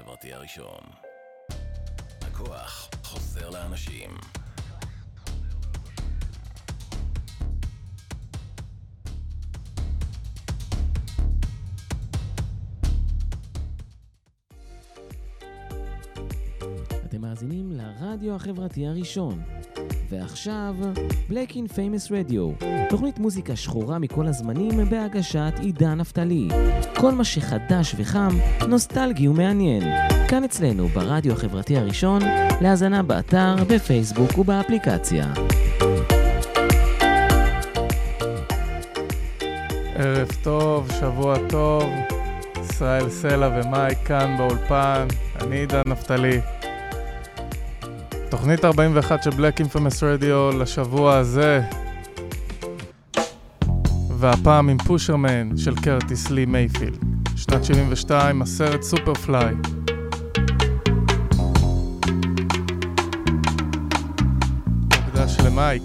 החברתי הראשון. הכוח חוזר לאנשים. אתם מאזינים לרדיו החברתי הראשון. ועכשיו, Black in Famous Radio, תוכנית מוזיקה שחורה מכל הזמנים בהגשת עידן נפתלי. כל מה שחדש וחם, נוסטלגי ומעניין. כאן אצלנו ברדיו החברתי הראשון, להזנה באתר, בפייסבוק ובאפליקציה. ערב טוב, שבוע טוב, ישראל סלע ומאי כאן באולפן, אני עידן נפתלי. תוכנית 41 של Black Infamous Radio לשבוע הזה, והפעם עם פושרמן של קרטיס לי מייפילד, שנת 72, הסרט סופרפליי. מוקדש למייק.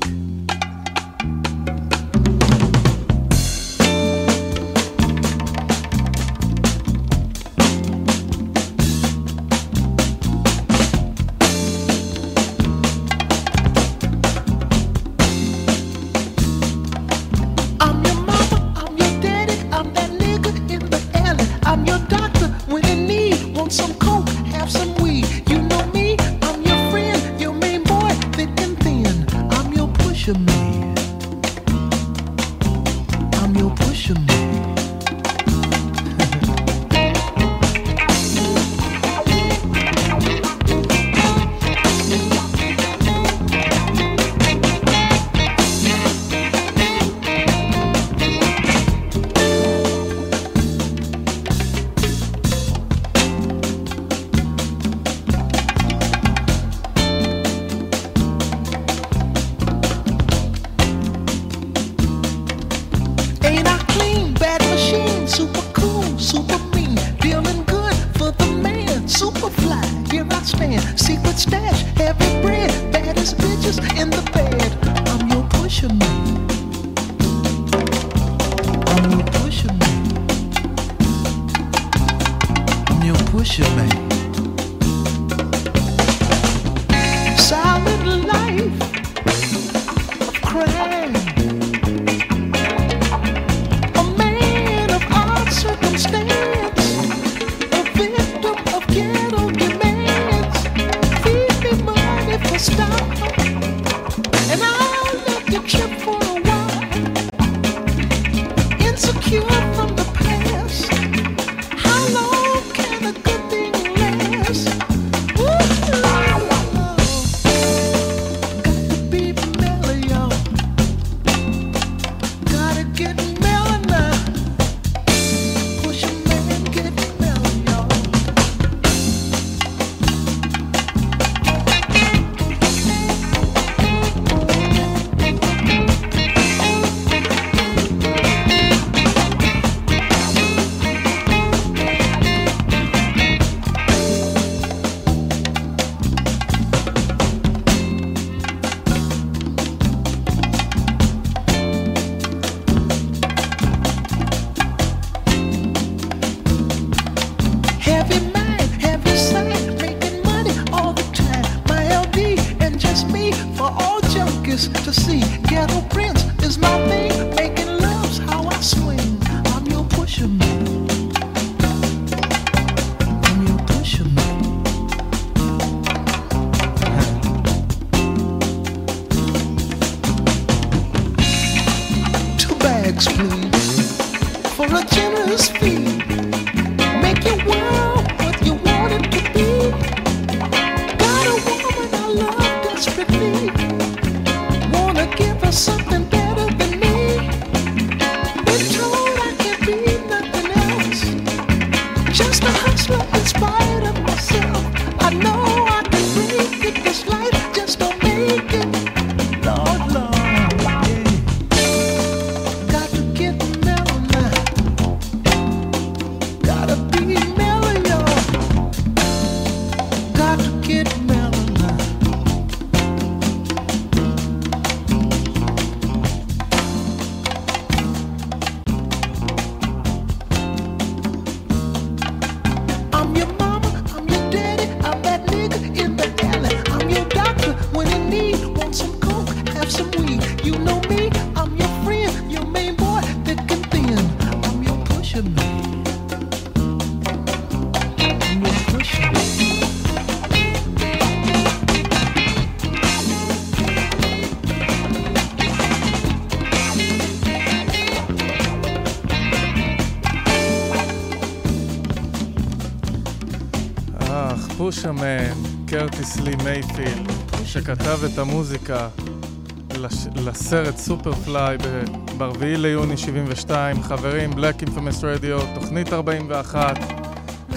Push a Man, קרטיס לי מייפילד, שכתב את המוזיקה לסרט סופרפליי ב-4 ליוני 72, חברים, Black Infamous Radio, תוכנית 41,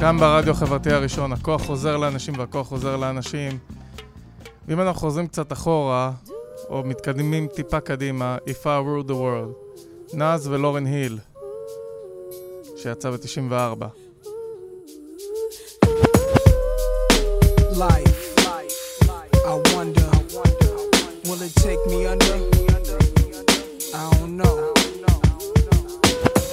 כאן ברדיו החברתי הראשון, הכוח חוזר לאנשים והכוח חוזר לאנשים. ואם אנחנו חוזרים קצת אחורה, או מתקדמים טיפה קדימה, If I Ruled the World, נאז ולורן היל, שיצא ב-94. Life. I wonder, will it take me under? I don't know.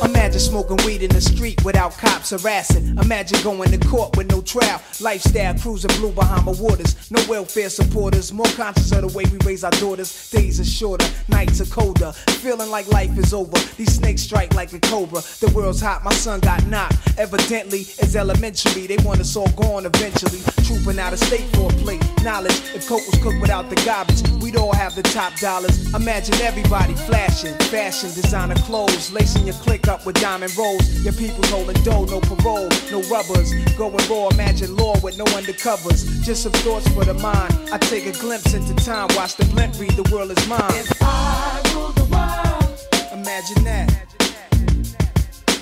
Imagine smoking weed in the street without cops harassing. Imagine going to court with no trial. Lifestyle cruising blue behind the waters. No welfare supporters. More conscious of the way we raise our daughters. Days are shorter, nights are colder. Feeling like life is over. These snakes strike like a cobra. The world's hot, my son got knocked. Evidently, it's elementary. They want us all gone eventually. Trooping out of state for a plate. Knowledge, if coke was cooked without the garbage, we'd all have the top dollars. Imagine everybody flashing. Fashion, designer clothes. Lacing your click up with diamond rolls, your people's holding dough, no parole, no rubbers, going raw, imagine law with no undercovers, just some thoughts for the mind, I take a glimpse into time, watch the blimp read, the world is mine. If I rule the world, imagine that,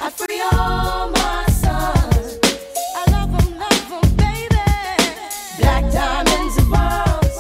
I free all my sons, I love them, baby, black diamonds and pearls,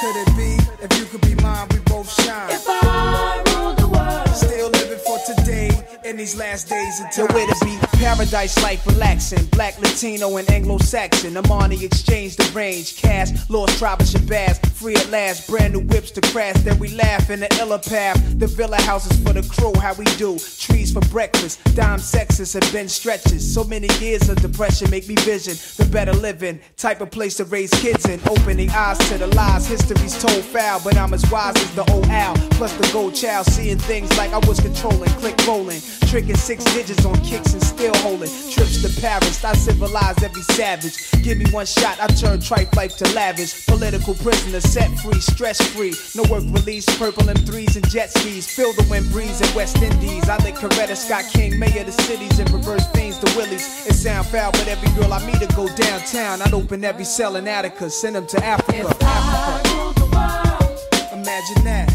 could it be, if you could be mine, we both shine. If I rule the world, still living for today, in these last days until where to be paradise life relaxing black latino and anglo-saxon Amani exchange the range cash lost tribe and shabazz free at last brand new whips to crash then we laugh in the illa path the villa houses for the crew how we do trees for breakfast dime sexes have been stretches so many years of depression make me vision the better living type of place to raise kids in opening eyes to the lies history's told foul but I'm as wise as the old owl plus the gold child seeing things like I was controlling click rolling tricking six digits on kicks and still holding trips to Paris. I civilize every savage. Give me one shot, I turn tripe life to lavish. Political prisoner set free, stress free. No work release, purple and threes and jet skis. Feel the wind breeze in West Indies. I lick Coretta Scott King, mayor of the cities, and reverse things to Willies. It sound foul, but every girl I meet to go downtown. I'd open every cell in Attica, send them to Africa. If I rule the world, imagine that.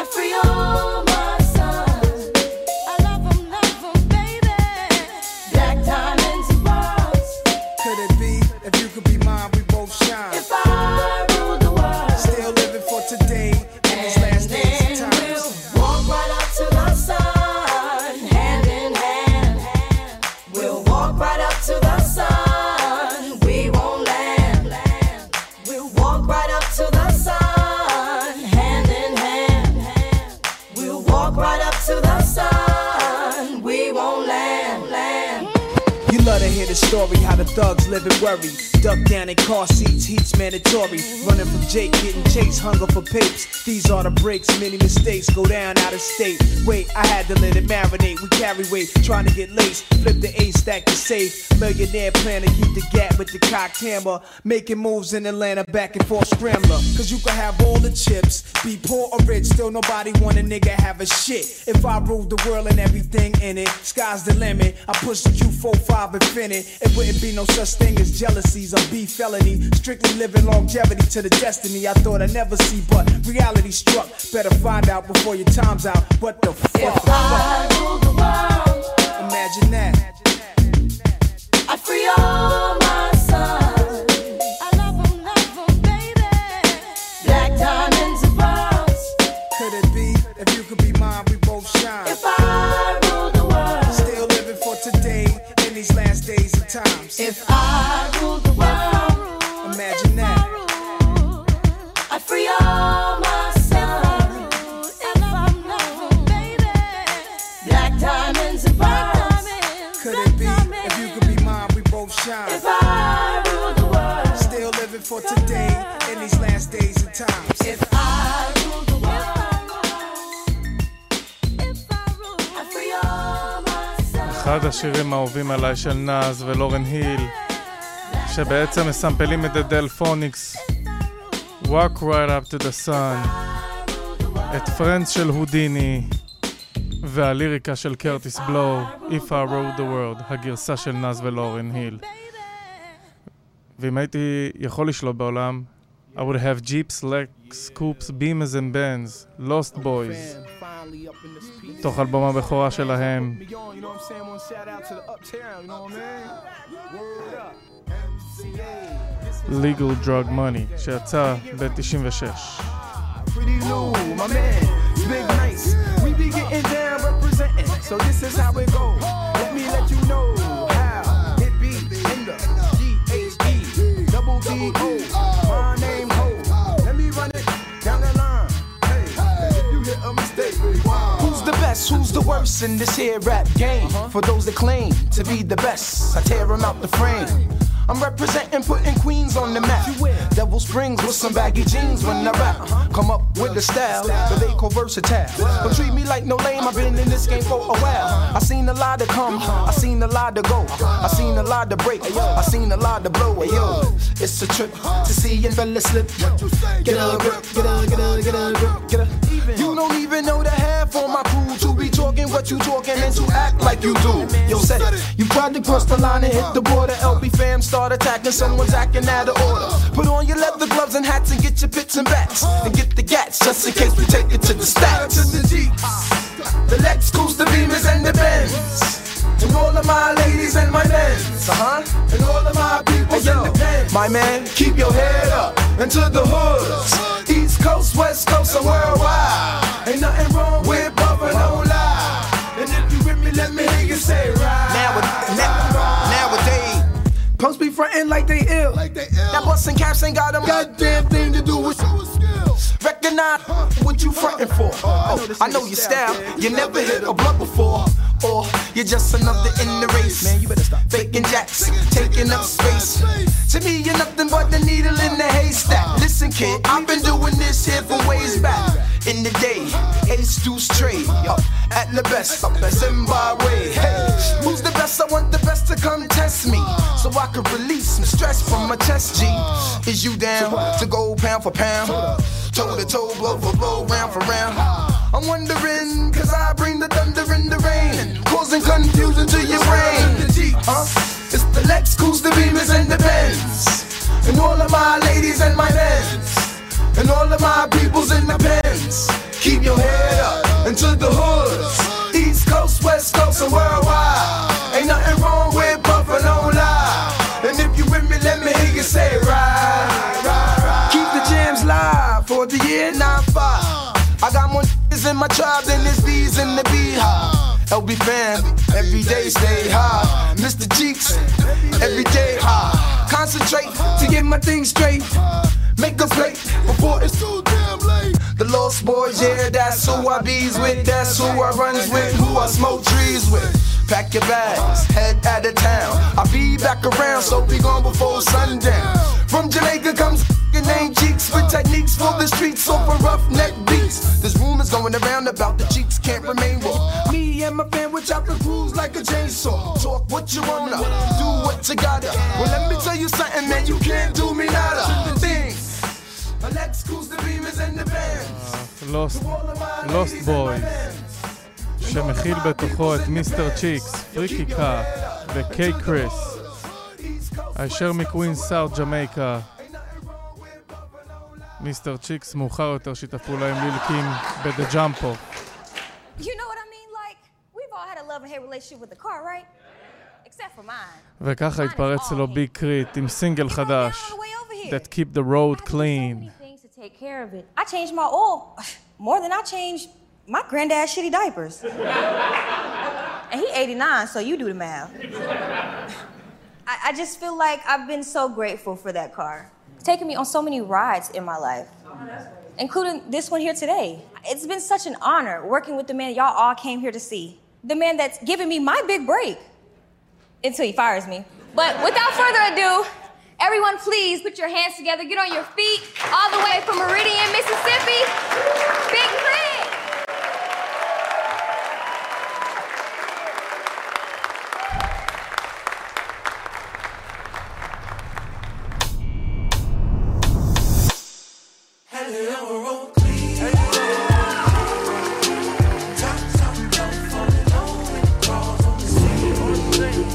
I free all. If I rule the world, still living for today in these last days and times. We'll walk right up to the sun, hand in hand. We'll walk right up to the sun, we won't land. We'll walk right up to the sun, hand in hand. We'll walk right up to the sun, we won't land. You love to hear the story how the thugs live and worry. Duck down in car seats, heat's mandatory. Running from Jake, getting chased, hunger for papes. These are the breaks, many mistakes go down out of state. Wait, I had to let it marinate. We carry weight, trying to get laced. Flip the A, stack the safe. Millionaire plan to keep the gap with the cocked hammer. Making moves in Atlanta, back and forth scrambler. Cause you can have all the chips, be poor or rich. Still nobody want a nigga have a shit. If I ruled the world and everything in it, sky's the limit. I push the Q45 infinite. It wouldn't be no such thing as jealousies. A B felony, strictly living longevity to the destiny I thought I'd never see, but reality struck. Better find out before your time's out. What the fuck? If I rule the world, imagine that. I free all my sons. I love them, baby. Black diamonds and pearls. Could it be if you could be mine? We both shine. If I rule the world, still living for today in these last days and times. If I rule the world. If I rule the world, still living for today in these last days and times. If I rule the world, if I rule the world, I free all myself. אחד השירים האהובים עליי של נאז ולורן היל, שבעצם מסמפלים את הדלפוניקס, Walk Right Up To The Sun, את פרנדס של הודיני, והליריקה של קרטיס בלו, If I Ruled the World, הגרסה של נאז ולורן היל. ואם הייתי יכול לשלוט בעולם, I would have Jeeps, Lex, Coops, Beamers and Benz, Lost Boyz. תוך אלבום הבכורה שלהם. Legal Drug Money, שיצא ב-96. So this is how it goes. Let me let you know how it be in the G-H-E double D-O. My name ho. Let me run it down the line. Hey, if you hit a mistake, rewind. Who's the best? Who's the worst in this here rap game? For those that claim to be the best, I tear them out the frame. I'm representing putting Queens on the map. Devil Springs with some baggy jeans when I rap. Come up with a style that they call versatile. Don't treat me like no lame, I've been in this game for a while. I seen a lot to come, I seen a lot to go. I seen a lot to break, I seen a lot to blow. Yo, it's a trip to see your fella slip. Get a grip, get a, get a, get a grip, get a. You don't even know the half on my crew to be talking what you talking and to act like you do. Yo, said it. You tried to cross the line and hit the border. LB fam started attacking, someone's acting out of order. Put on your leather gloves and hats and get your pits and bats and get the gats just in case we take it to the stats. To the Jeeps, the Lex, Coos, the Beamers and the Benz, and all of my ladies and my men, and all of my people in the pen. My man, keep your head up and to the hoods, East Coast, West Coast, and worldwide. Ain't nothing wrong with bumping, no lie. And if you with me, let me hear you say right. Nowadays. Punks be frontin' like they ill. That bustin' caps ain't got a goddamn thing to do with skill. Recognize what you frontin' for. Oh, I know your style. You never hit a blunt before. Or you're just another in the race. Man, you better stop faking jacks, taking up space. To me, you're nothing but the needle in the haystack. Listen, kid, I've been doing this here for ways back. In the day, Ace Deuce Trey, at the best, up in Zimbabwe. Hey, who's the best? I want the best to come test me, so I could release some stress from my chest. G, is you down to go pound for pound, toe to toe, blow for blow, round for round? I'm wondering, cause I bring the thunder in the rain, causing confusion to your brain. It's the Lex, Coos, the Beamers, and the Benz, and all of my ladies and my men's, and all of my peoples in the pens. Keep your head up and to the hoods, East Coast, West Coast, and worldwide. Ain't nothing wrong with bumping, no lie. And if you with me, let me hear you say right, right, right. Keep the jams live for the year 95. I got more in my tribe than there's bees in the beehive. LB fam, every day stay high. Mr. Cheeks, every day high. Concentrate to get my thing straight. Make a plate before it's too damn late. The Lost Boyz, yeah, that's who I bees with. That's who I runs with, who I smoke trees with. Pack your bags, head out of town. I'll be back around, so be gone before sundown. From Jamaica comes your name Cheeks, with techniques for the streets, so for rough neck beats. There's rumors going around about the Cheeks can't remain raw. Me and my fam, we chop the grooves like a chainsaw. Talk what you wanna, do what you gotta. Well, let me tell you something, man, you can't do me nada. Things, my Lex, Coos, the Beamers and the Benz. Lost Boyz. שמכיל בתוכו את מיסטר צ'יקס, פריקי קה וקיי קריס, הישר מקווין סאוט ג'מייקה. מיסטר צ'יקס מאוחר יותר שיתפו להם לילקים בדה ג'אמפו. וככה התפרץ לו ביג קריט עם סינגל חדש, That Keep the Road Clean. I changed my oil more than I changed my granddad's shitty diapers. And he 89, so you do the math. I just feel like I've been so grateful for that car. It's taken me on so many rides in my life, including this one here today. It's been such an honor working with the man y'all all came here to see. The man that's giving me my big break. Until he fires me. But without further ado, everyone please put your hands together, get on your feet, all the way from Meridian, Mississippi, Big Crit.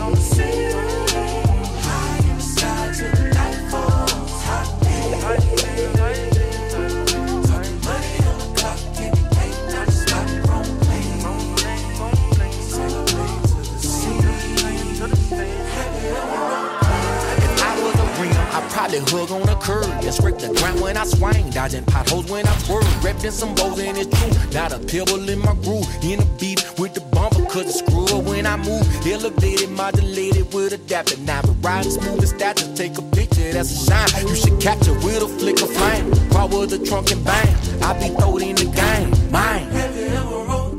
On the sea, higher side to the night. the hood on the curb and scrape the ground when I swing, dodging potholes when I twirl, repping some bows and it's true, not a pebble in my groove, in the beat with the bumper, cut the screw up when I move, elevated, modulated with adapted, now we're riding smooth as stature, take a picture, that's a shine, you should capture with a flick of flame, power the trunk and bang, I be throwed in the game, mine. Have you ever rolled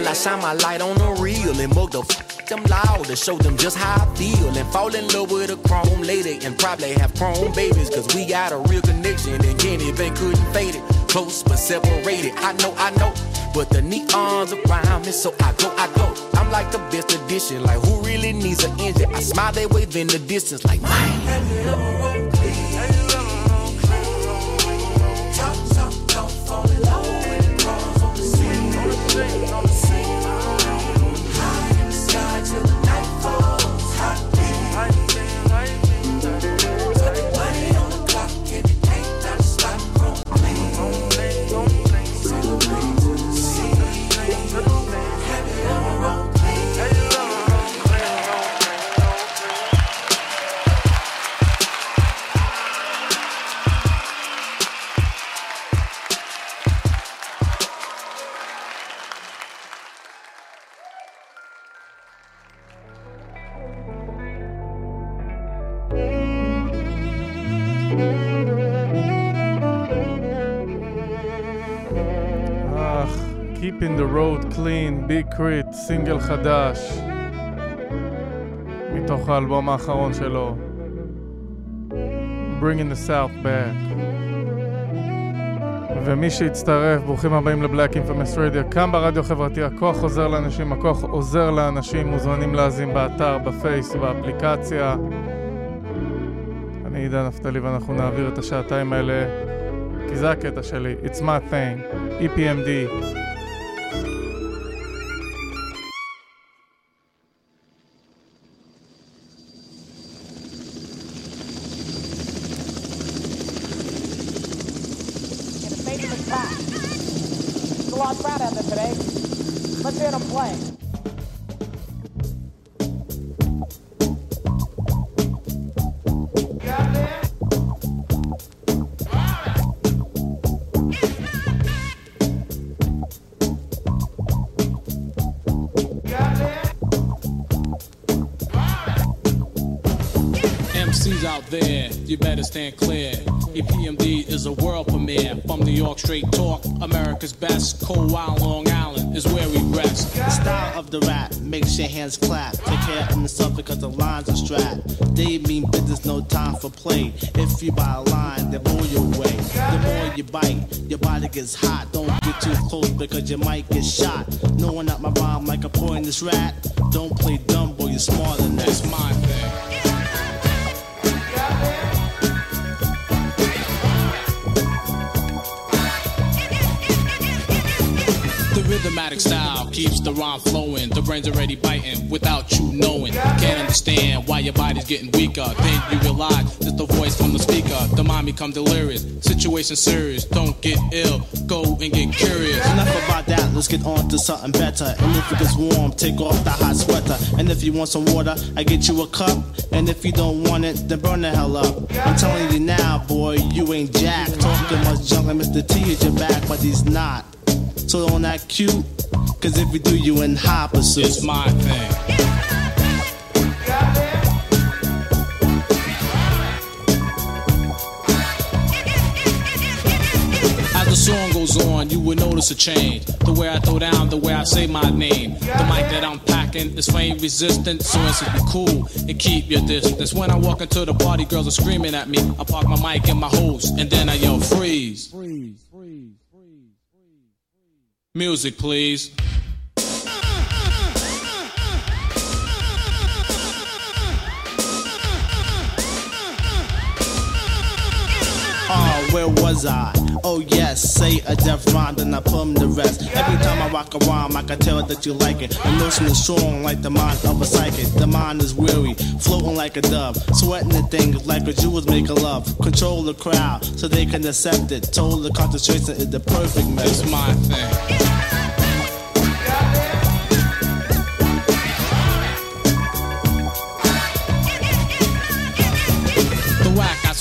I shine my light on the reel and motherfuck them loud to show them just how I feel and fall in love with a chrome lady and probably have chrome babies cause we got a real connection and anything couldn't fade it, close but separated, I know, but the neon's around me so I go, I'm like the best addition, like who really needs an engine, I smile they wave in the distance like mine. Keeping the road clean, Big Crit, סינגל חדש מתוך האלבום האחרון שלו, Bringing the South Back. ומי שהצטרף, ברוכים הבאים לבלאק אינפמס רדיו, כאן ברדיו חברתי, הכוח עוזר לאנשים, הכוח עוזר לאנשים, מוזמנים להזין באתר, בפייס, באפליקציה. אני עידן נפתלי ואנחנו נעביר את השעתיים האלה כי זה הקטע שלי, It's my thing, EPMD. Stand clear. EPMD is a world premiere. From New York straight talk, America's best. Cold Wild Long Island is where we rest. The style of the rap makes your hands clap. Take care of yourself because the lines are strapped. They mean business, no time for play. If you buy a line, they'll blow you away. The more you bite, your body gets hot. Don't get too close because you might get shot. Knowing out my rhyme like a poisonous rat. Don't play dumb, boy, you're smarter than that. It's my thing. Rhythmatic style keeps the rhyme flowing. The brain's already biting without you knowing. Can't understand why your body's getting weaker. Then you realize it's the voice from the speaker. The mind becomes delirious. Situation serious. Don't get ill. Go and get curious. Enough about that. Let's get on to something better. And if it gets warm, take off the hot sweater. And if you want some water, I get you a cup. And if you don't want it, then burn the hell up. I'm telling you now, boy, you ain't jack. Talking much junk like Mr. T at your back, but he's not. So don't act cute, cause if we do you in high pursuit. It's my thing. As the song goes on, you will notice a change. The way I throw down, the way I say my name. The mic that I'm packing is flame resistant, so it's be cool and keep your distance. When I walk into the party, girls are screaming at me. I park my mic in my hose, and then I yell, freeze. Freeze, freeze. Music, please. where was I? Oh yes, say a deaf rhyme, then I plumb the rest. Every time I rock a rhyme, I can tell that you like it. The notion is strong like the mind of a psychic. The mind is weary, floating like a dove, sweating the thing like a Jew was making love. Control the crowd so they can accept it. Total concentration is the perfect measure. It's my thing.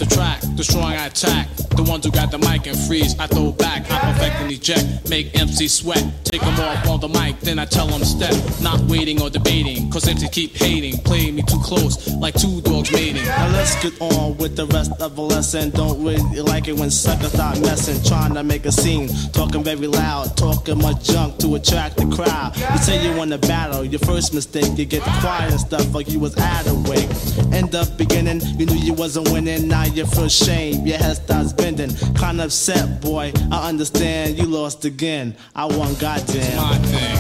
Subtract, the strong I attack, the ones who got the mic and freeze, I throw back, I perfect and eject, make MC sweat, take them off on the mic, then I tell them step, not waiting or debating, cause MC keep hating, play me too close, like two dogs mating. Now let's get on with the rest of the lesson, don't really like it when suckers start messing, trying to make a scene, talking very loud, talking much junk to attract the crowd, you say you want to battle, your first mistake, you get the quiet stuff like you was out of wake, end up beginning, you knew you wasn't winning, now you feel shame, your head starts bending. Kinda upset, boy, I understand. You lost again, I won, goddamn. It's my thing.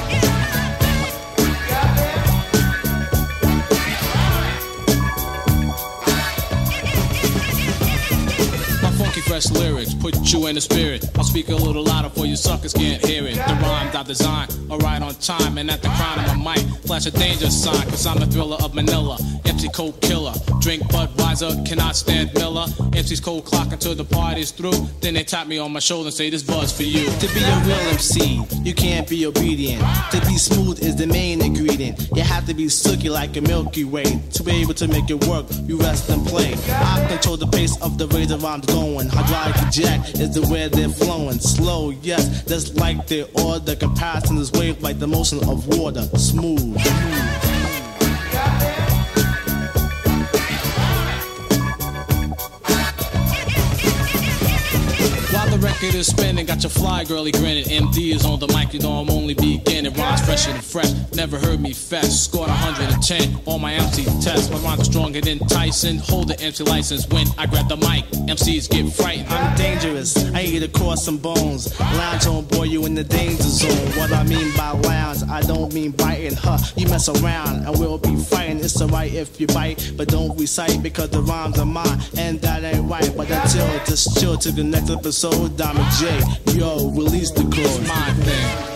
My funky fresh lyrics put you in the spirit. I'll speak a little louder for you suckers can't hear it. The rhymes I design are right on time, and at the crown of my mic, flash a danger sign, cause I'm the thriller of Manila, MC Cold Killer. Drink Budweiser, cannot stand Miller. MC's cold clock until the party's through. Then they tap me on my shoulder and say, this buzz for you. To be a real MC, you can't be obedient. To be smooth is the main ingredient. You have to be silky like a Milky Way. To be able to make it work, you rest and play. I control the pace of the razor I'm going. Hydraulic jack is the way they're flowing. Slow, yes, that's like their order. Comparison is waved like the motion of water. Smooth. Record is spinning, got your fly girly grinning. MD is on the mic, you know I'm only beginning. Rhymes fresher than fresh, never heard me fast. Scored 110 on my MC test. My rhymes are stronger than Tyson. Hold the MC license when I grab the mic. MCs get frightened. I'm dangerous, I need to cross some bones. Lounge homeboy, you in the danger zone. What I mean by lounge, I don't mean biting. Huh, you mess around and we'll be fighting. It's alright if you bite, but don't recite, because the rhymes are mine and that ain't right. But until, just chill to the next episode. Diamond J, yo, release the code. It's my thing.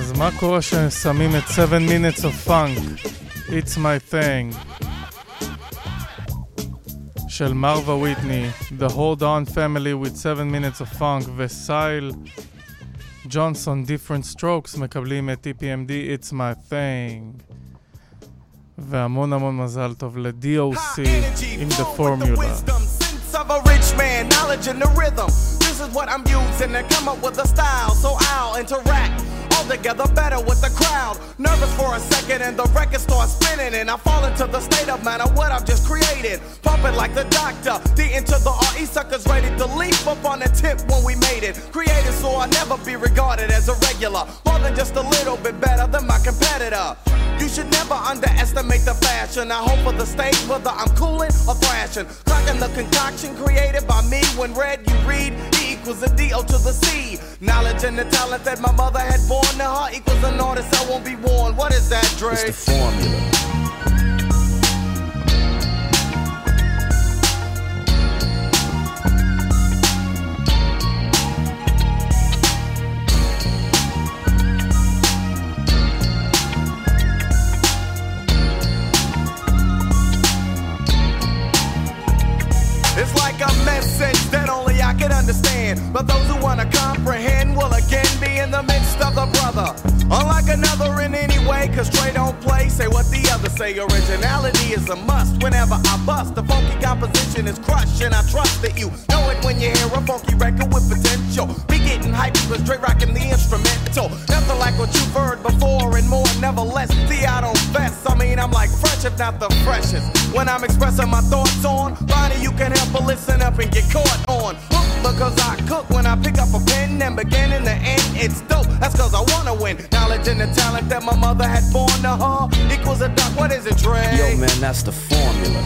אז מה קורה ששמים את 7 minutes of funk, It's my thing, של מרווה ויטני, The Hold On Family with 7 Minutes of Funk, וסייל ג'ונסון, Different Strokes, מקבלים את EPMD, It's My Thing. והמון המון מזל טוב ל-D.O.C. עם The Formula. Of a rich man, knowledge in the rhythm. This is what I'm using to come up with a style, so I'll interact altogether better with the crowd. Nervous for a second and the record starts spinning, and I fall into the state of mind of what I've just created. Pumping like the doctor, D into the R.E. suckers ready to leap up on the tip when we made it. Created so I'll never be regarded as a regular, more than just a little bit better than my competitor. You should never underestimate the fashion. I hope for the stage whether I'm cooling or thrashing. Clocking the concoction created by me. When read you read, E equals a D O to the C. Knowledge and the talent that my mother had born to her equals an artist I won't be warned. What is that, Dre? It's the formula. It's like a message that only I can understand, but those who want to comprehend will again be in the midst of the brother. Unlike another in any way, cause Trey don't play, say what the others say. Originality is a must whenever I bust. The funky composition is crushed and I trust that you know it when you hear a funky record with potential. Be getting hyped cause Trey rocking the instrumental. Nothing like what you've heard before and more nevertheless. See I don't fess, I mean I'm like fresh if not the freshest. When I'm expressing my thoughts on Bonnie, you can help but listen up and get caught on. Because I cook when I pick up a pen, and beginning to end, it's dope. That's cause I wanna win. Knowledge and the talent that my mother had born to her equals a duck. What is it, Dre? Yo, man, that's the formula.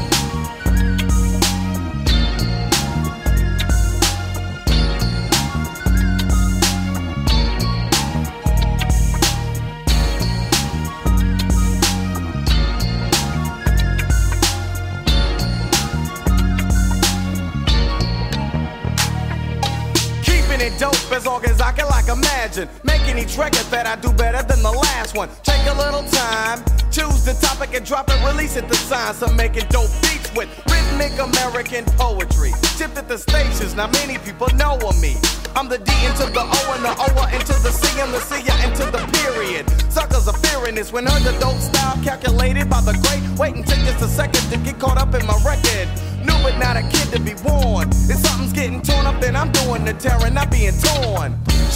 it dope as long as I can like imagine. Make any record that I do better than the last one. Take a little time, choose the topic and drop it, release it, the signs of making dope beats with rhythmic American poetry. Tipped at the stations, not many people know of me. I'm the D into the O and the O into the C and the C into the period. Suckers are fearing this when heard the dope style calculated by the great. Waiting till just a second to get caught up in my record. New but not a kid to be warned. If something's getting torn up, then I'm doing the tearing, not being torn.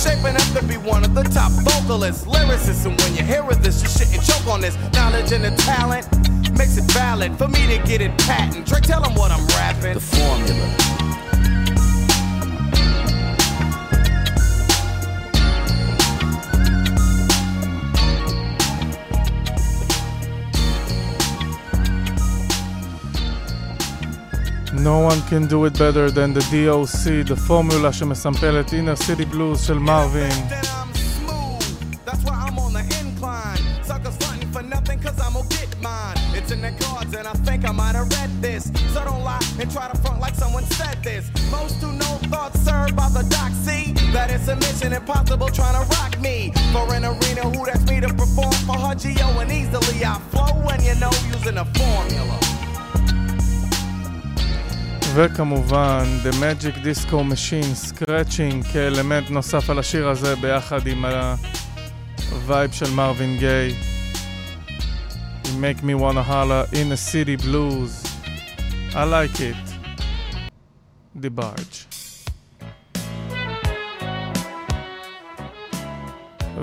Shaping up to be one of the top vocalists, lyricists. And when you hear this, you shouldn't choke on this. Knowledge and the talent makes it valid for me to get it patent. Drake, tell them what I'm rapping. The formula. No one can do it better than the D.O.C., the formula שמסמפל את Inner City Blues של מרווין. וכמובן, The Magic Disco Machine, Scratching, כאלמנט נוסף על השיר הזה, ביחד עם הווייב של מרווין גיי. Make me wanna holler in a city blues. I like it. DeBarge.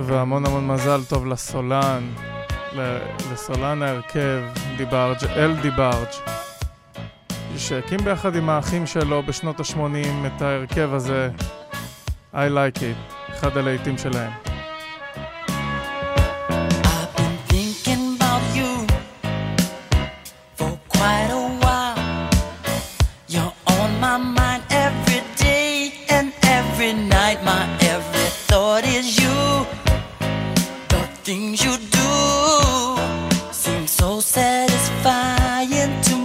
והמון המון מזל טוב לסולן, לסולן ההרכב, DeBarge, El DeBarge. שהקים ביחד עם האחים שלו בשנות ה-80 את ההרכב הזה I like it, אחד הלהיטים שלהם. I've been thinking about you for quite a while. You're on my mind every day and every night. My every thought is you. The things you do seem so satisfying to me.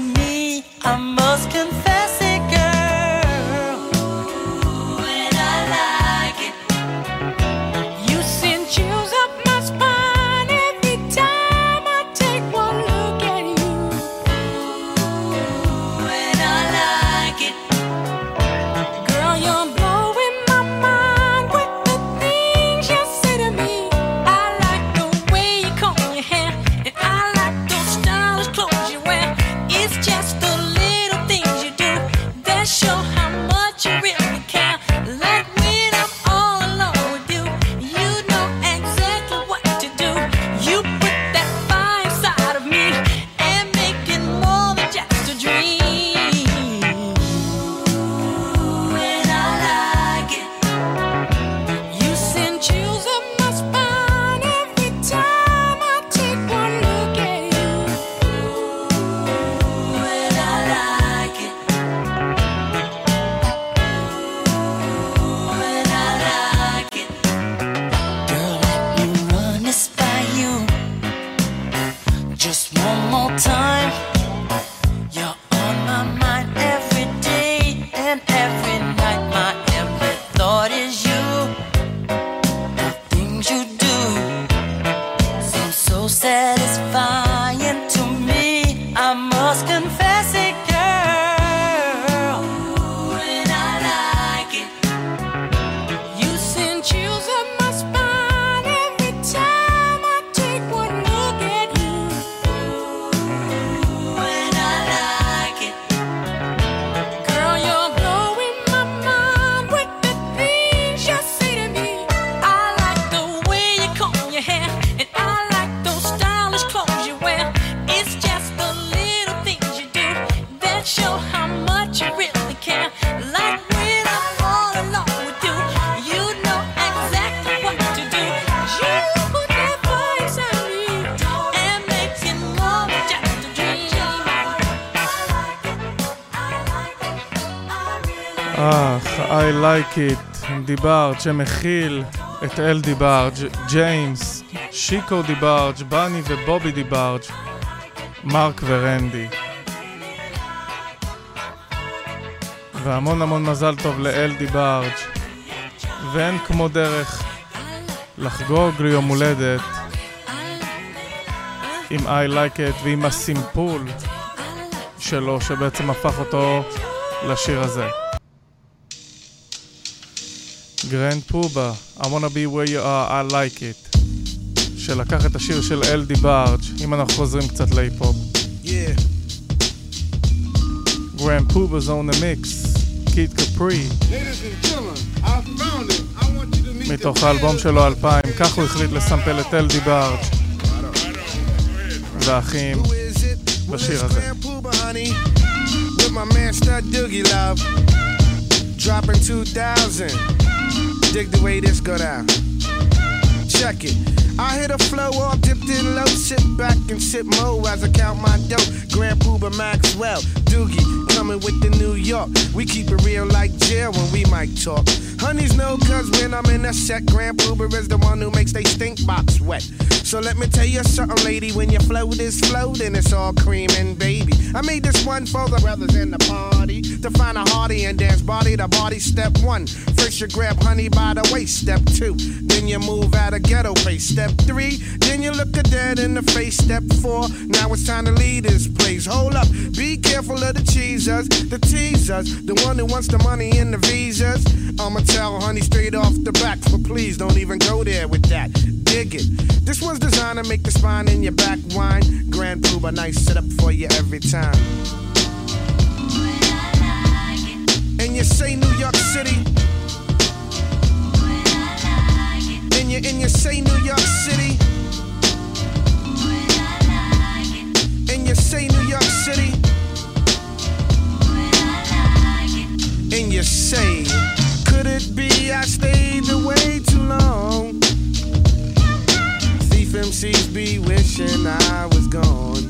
I must confess it, girl. Ooh, and I like it. You send chills up my spine every time I take one look at you. Ooh, and I like it. Girl, you're blowing my mind with the things you say to me. I like the way you comb your hair, and I like those stylish clothes you wear. It's just the show how much you really care. Like when I'm all alone with you, you know exactly what to do. You put that fire inside of me and make it more than just a dream. Ooh, and I like it. You send chills up my spine every time I take one look at you. Ooh, and I like it. Time, you're on my mind every day and every night. My every thought is you. The things you do seem so satisfying to me. I must confess it, girl. Ooh, and I like it. You send chills up my spine every time I take one look at you. I like it, DeBarge, שמכיל את אל DeBarge, ג'יימס, שיקו DeBarge, בני ובובי DeBarge, מרק ורנדי. והמון המון מזל טוב לאל DeBarge. ואין כמו דרך לחגוג ליום הולדת עם I Like It ועם הסימפול שלו שבעצם הפך אותו לשיר הזה. גרנד פובה, I wanna be where you are, I like it, שלקח את השיר של אל DeBarge. אם אנחנו חוזרים קצת להיפופ, גרנד פובה זה on the mix, קיד קפרי, מתוך האלבום שלו 2000, כך הוא החליט לסמפל את אל DeBarge והאחים בשיר הזה. My man Stud Doogie Love dropping 2000. Dig the way this go down. Check it. I hit a flow all dipped in low. Sit back and sip mo as I count my dough. Grand Puba Maxwell, Doogie coming with the New York. We keep it real like jail when we mic talk. Honeys know cuz when I'm in a set, Grand Puba is the one who makes they stink box wet. So let me tell you something, lady, when your flow is floating, it's all cream and baby. I made this one for the brothers in the party, to find a hearty and dance body to body. Step one, first you grab honey by the waist. Step two, then you move out of ghetto face. Step three, then you look a dead in the face. Step four, now it's time to leave this place. Hold up, be careful of the cheesers, the teasers, the one who wants the money and the visas. I'ma tell honey straight off the back, but please don't even go there with that. Dig it. This one's designed to make the spine in your back whine. Grand Puba, nice setup for you every time. And you say New York City. And you say New York City. And you say New York City. And you say, could it be I stayed away too long? MCs be wishing I was gone,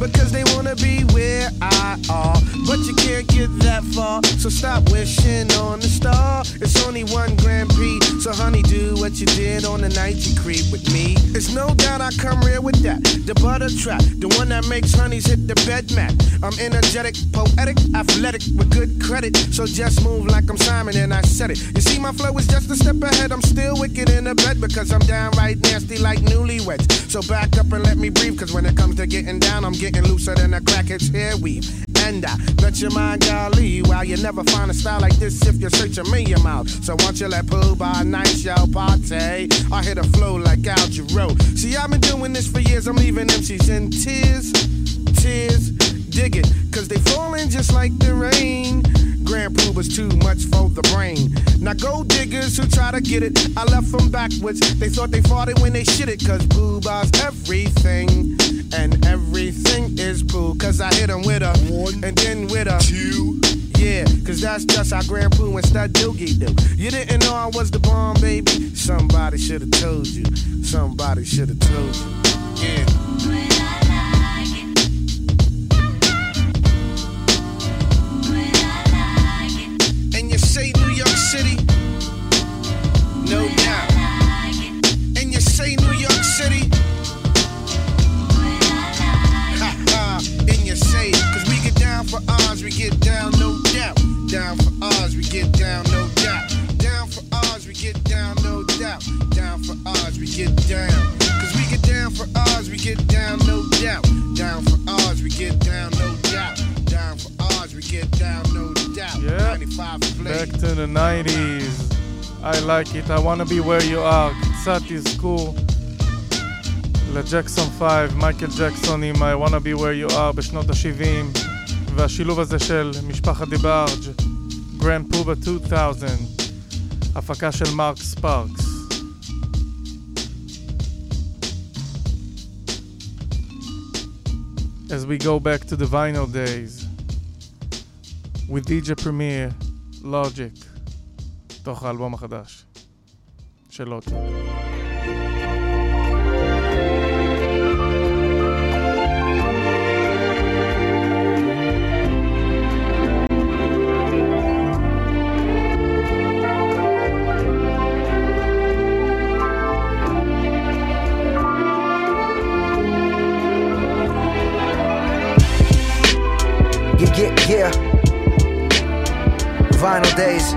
because they wanna be where I are, but you can't get that far, so stop wishing on the star. It's only one Grand P, so honey do what you did on the night you creep with me. It's no doubt I come real with that, the butter trap, the one that makes honeys hit the bed mat. I'm energetic, poetic, athletic with good credit, so just move like I'm Simon and I said it. You see my flow is just a step ahead, I'm still wicked in the bed because I'm downright nasty like newlyweds. So back up and let me breathe, cause when it comes to getting down, I'm getting looser than a crackhead's hair weave. And I bet your mind, golly, while you never find a style like this if you're searching me your mouth. So once you let poo by night, y'all party, I hit a flow like Al Jarreau. See, I've been doing this for years, I'm leaving MCs in tears, dig it, cause they falling just like the rain. Grand Puba's too much for the brain. Now gold diggers who try to get it, I left them backwards. They thought they farted when they shit it, cause Puba's everything. And everything is poo, cause I hit him with a one and then with a two. Yeah, cause that's just how Grand Puba and Stud Doogie do. You didn't know I was the bomb, baby. Somebody should've told you. Somebody should've told you. Yeah. Like it, I wanna be where you are. קצת תזכור לג'קסון 5, מייקל ג'קסון עם I wanna be where you are בשנות ה-70, והשילוב הזה של משפחת DeBarge, גרנד פובה 2000, הפקה של מרק ספארקס. As we go back to the vinyl days with DJ Premier, Logic, תוך האלבום החדש של לוג'יק. Vinyl days.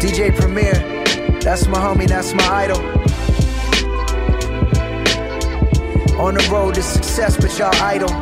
DJ Premier, that's my homie, that's my idol. On the road to success, but y'all idle.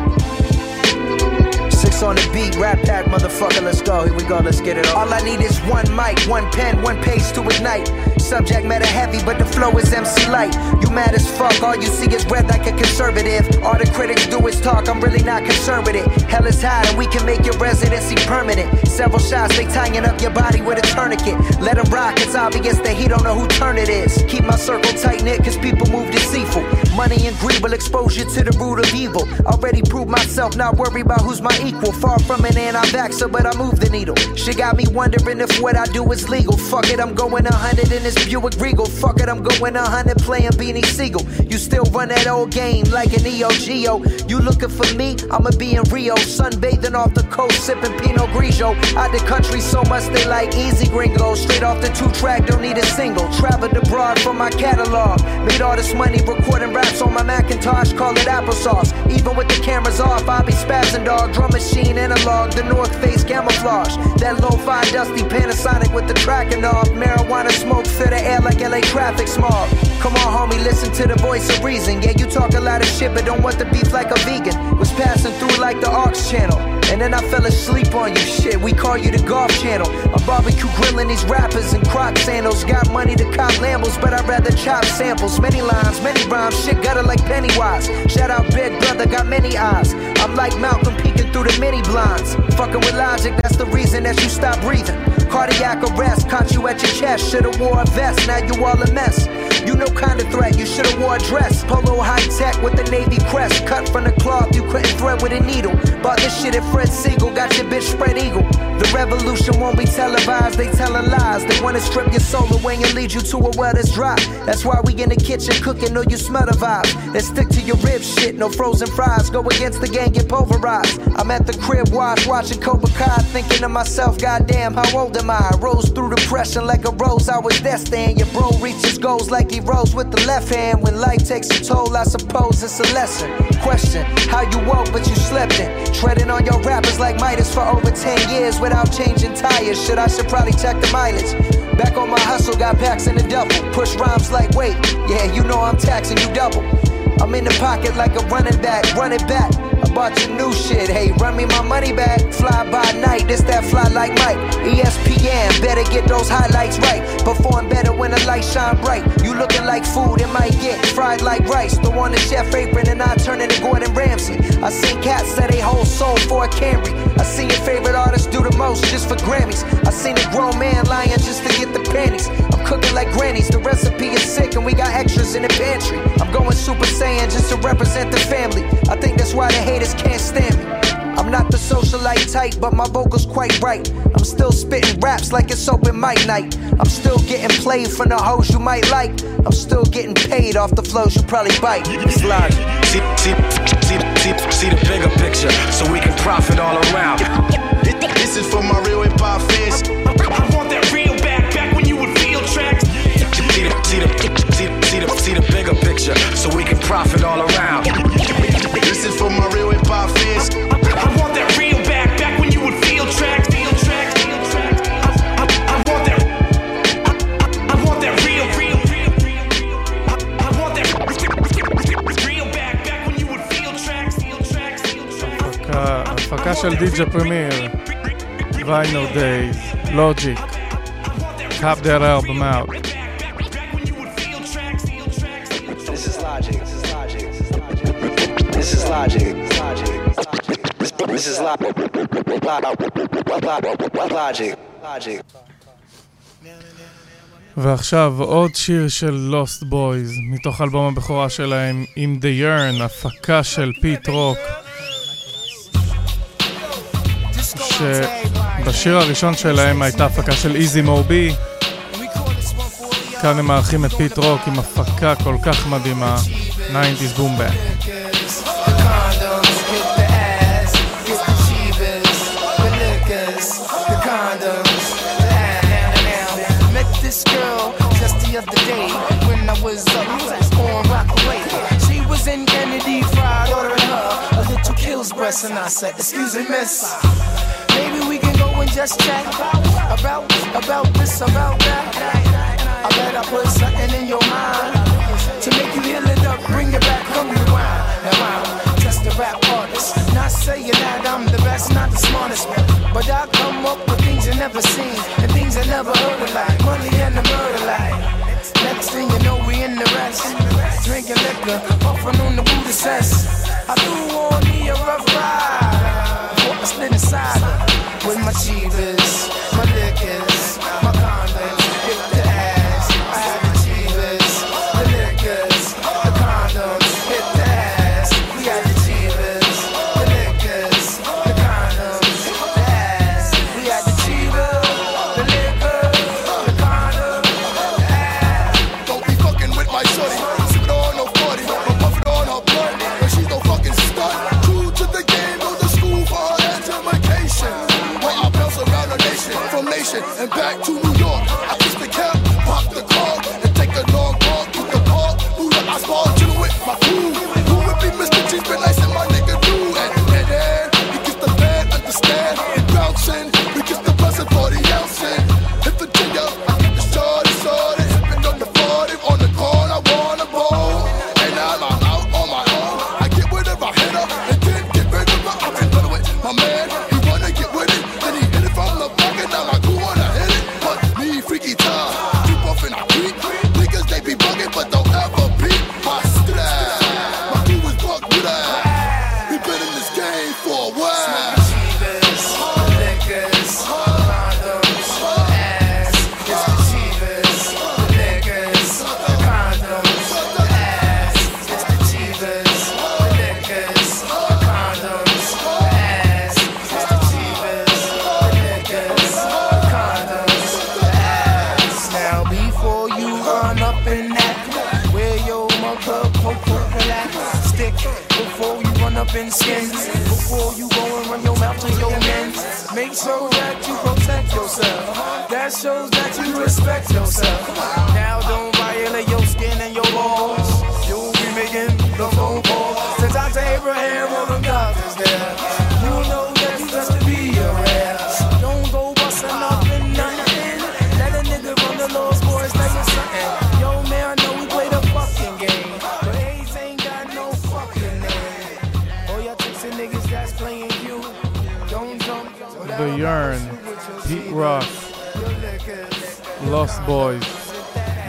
Six on the beat, rap pack, motherfucker, let's go. Here we go, let's get it on. All I need is one mic, one pen, one page to ignite. Subject matter heavy, but the flow is MC Light. You mad as fuck, all you see is red like a conservative. All the critics do is talk, I'm really not concerned with it. Hell is high and we can make your residency permanent. Several shots, they tying up your body with a tourniquet. Let him rock, it's obvious that he don't know who turn it is. Keep my circle tight-knit, cause people move deceitful. Money and greed will expose you to the root of evil. Already proved myself, not worried about who's my equal. Far from an anti-vaxxer, but I move the needle. Shit got me wondering if what I do is legal. Fuck it, I'm going 100 in this Buick Regal, fuck it, I'm going 100 playing Beanie Sigel. You still run that old game like an Neo Geo. You looking for me? I'ma be in Rio, sunbathing off the coast, sipping Pinot Grigio. Out the country so much they like easy gringo. Straight off the two-track, don't need a single. Traveled abroad for my catalog. Made all this money recording raps on my Macintosh, call it applesauce. Even with the cameras off, I be spazzing dog. Drum machine analog, the North Face camouflage. That lo-fi dusty Panasonic with the tracking off. Marijuana smoke fill the air like LA traffic smog. Come on, homie, listen to the voice of reason. Yeah, you talk a lot of shit, but don't want the beef like a vegan. Was passing through like the Ox Channel, and then I fell asleep on you. Shit, we call you the Golf Channel. I'm barbecue grilling these rappers in croc sandals. Got money to cop Lambos, but I'd rather chop samples. Many lines, many rhymes, shit gutter like Pennywise. Shout out Big Brother, got many eyes. I'm like Malcolm peeking through the mini blinds. Fucking with Logic, that's the reason that you stop breathing. Cardiac arrest, caught you at your chest. Should've wore a vest, now you all a mess. You no kind of threat, you should've wore a dress. Polo high tech with the navy crest. Cut from the cloth, you couldn't thread with a needle. Bought this shit at Fred Siegel, got your bitch spread eagle. The revolution won't be televised, they telling lies. They wanna strip your soul away and lead you to a well that's dry. That's why we in the kitchen cooking, know you smell the vibes. Then stick to your rib shit, no frozen fries. Go against the gang, get pulverized. I'm at the crib watching Cobra Kai, thinking to myself, goddamn, how old am I? Rose through depression like a rose, I was destined. Your bro reaches goals like he rose with the left hand. When life takes a toll, I suppose it's a lesson. Question, how you woke but you slept in. Treading on your rappers like Midas for over 10 years without changing tires. Shit, I should probably check the mileage. Back on my hustle, got packs in the duffel. Push rhymes like weight, yeah, you know I'm taxing you double. I'm in the pocket like a running back, run it back. Bought your new shit, hey, run me my money back. Fly by night, this that fly like Mike. ESPN, better get those highlights right. Perform better when the lights shine bright. You looking like food, it might get fried like rice. Throw on the chef apron and I turn into Gordon Ramsay. I seen cats sell they whole soul for a Camry. I seen your favorite artists do the most just for Grammys. I seen a grown man lying just to get the panties. I'm cooking like grannies, the recipe is sick and we got extras in the pantry. I'm going Super Saiyan just to represent the family. I think that's why they hate can't stand me. I'm not the socialite type, but my vocals quite right. I'm still spitting raps like it's open mic night. I'm still getting played from the hoes you might like. I'm still getting paid off the flows you probably bite. It's Logic. See the bigger picture, so we can profit all around. This is for my real hip hop fans. I want that real back when you would feel tracks. See the bigger picture, so we can profit all around. This is for my real hip hop fans. I want that real back when you would feel tracks. I want that real back when you would feel tracks. הפקה של DJ Premier, Vinyl Days, Logic, Cap Their Album Out. This is logic. ועכשיו עוד שיר של Lost Boyz מתוך אלבום הבכורה שלהם In The Yearn, הפקה של פיט רוק, שבשיר הראשון שלהם הייתה הפקה של איזי מובי. כאן הם מארחים את פיט רוק עם הפקה כל כך מדהימה, 90's Boom Bap. Other day when I was up on Rockaway, she was in Kennedy Fried, ordering her a little Kill's breast, and I said, excuse me miss, maybe we can go and just chat about about this, about that. I bet I put something in your mind to make you heal it up, bring it back, come rewind. Now I'm just a rap artist, not saying that I'm the best, not the smartest, but I come up with things you never seen and things I never heard of, like money and the murder life. Next thing you know, we in the rest, drinking liquor, puffing on the Buddha cess. I threw on me a rough ride, for a split inside with my cheetahs, my liquors, my condoms. And back to New York, I kiss the cap, pop the car, and take a long walk through the park. Who the I spar, chillin' with my crew. Who would be Mr. Cheeks, been nice and my nigga do. And then, we kiss the band, understand, and bouncing. We kiss the bus and 40 ounces. Hit Virginia, I get the shorty, shorty. Hippin' on the 40, on the call, I wanna bowl. And now I'm out on my own. I get rid of my head up, and then get rid of my own. With my man, he wanna get with it, then he hit it from the back, and now my crew wanna hit it. But me, freaky time, keep off and I creep. Niggas, they be bugging, but don't ever peep. My style, my crew is bugged with that. We been in this game for a while. And skins. Before you go and run your mouth to your men, make sure that you protect yourself. That shows that you respect yourself. Now don't violate your skin and your walls. You'll be making the phone call. Since Dr. Abraham, all them doctors there, you know that you just to be a rare. Don't go busting up in nothing. Let a nigga run the Lost Boyz like it's something. Yo man, I know we play the fucking game. The Yarn, Pete Rock, Lost Boyz,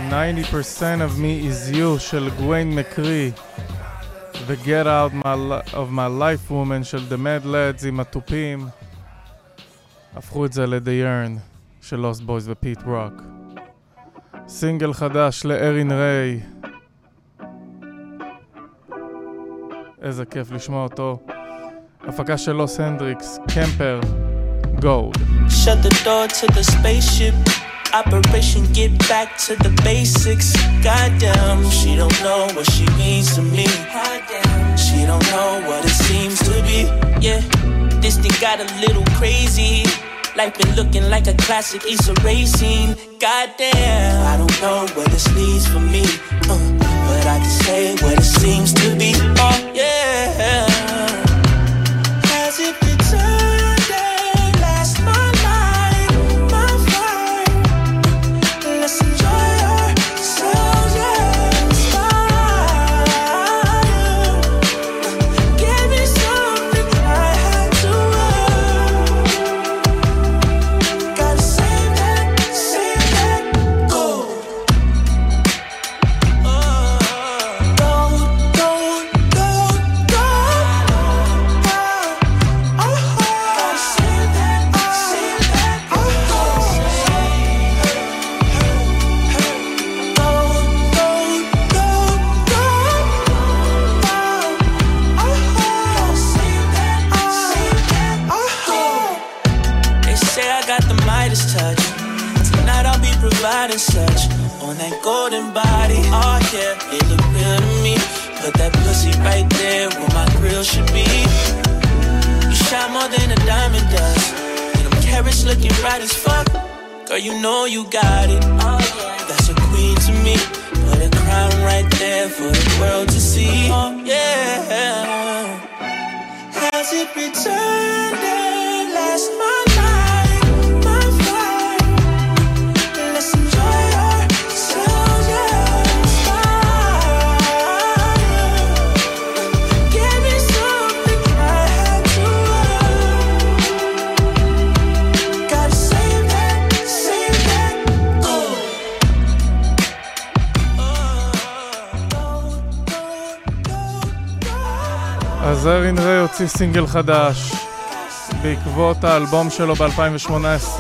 90% of me is you של גוויין מקרי, The Get Out of My Life Woman של The Mad Lads עם התופים, הפכו את זה ל-The Yarn של Lost Boyz ופית רוק. סינגל חדש לארין ריי, איזה כיף לשמוע אותו, הפקה של לוס הנדריקס, קמפר, Gold. Shut the door to the spaceship. Operation get back to the basics. Goddamn, she don't know what she means to me. Goddamn, she don't know what it seems to be. Yeah, this thing got a little crazy. Life been looking like a classic Issa Rae scene. Goddamn, I don't know where this leads for me, but I can say what it seems to be. Oh yeah. Has it been time? And such on that golden body, oh yeah, it look real to me. Put that pussy right there where my grill should be. You shine more than a diamond does, and them carrots looking bright as fuck. Girl, you know you got it. Oh yeah, that's a queen to me. Put a crown right there for the world to see. Oh yeah, has it returned? Last my night, my flight. זרין ריי הוציא סינגל חדש בעקבות האלבום שלו ב-2018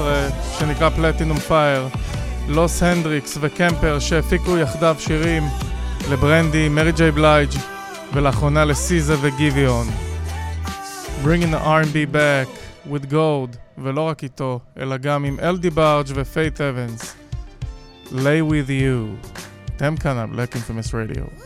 שנקרא פלטינום פייר. לוס הנדריקס וקמפר שהפיקו יחדיו שירים לברנדי, מרי ג'יי בלייג' ולאחרונה לסיזה וגיביון. Bringing the R&B back with gold, ולא רק איתו אלא גם עם אל דבארג' ופייט אבנס. Lay with you. אתם כאן על Black Infamous Radio.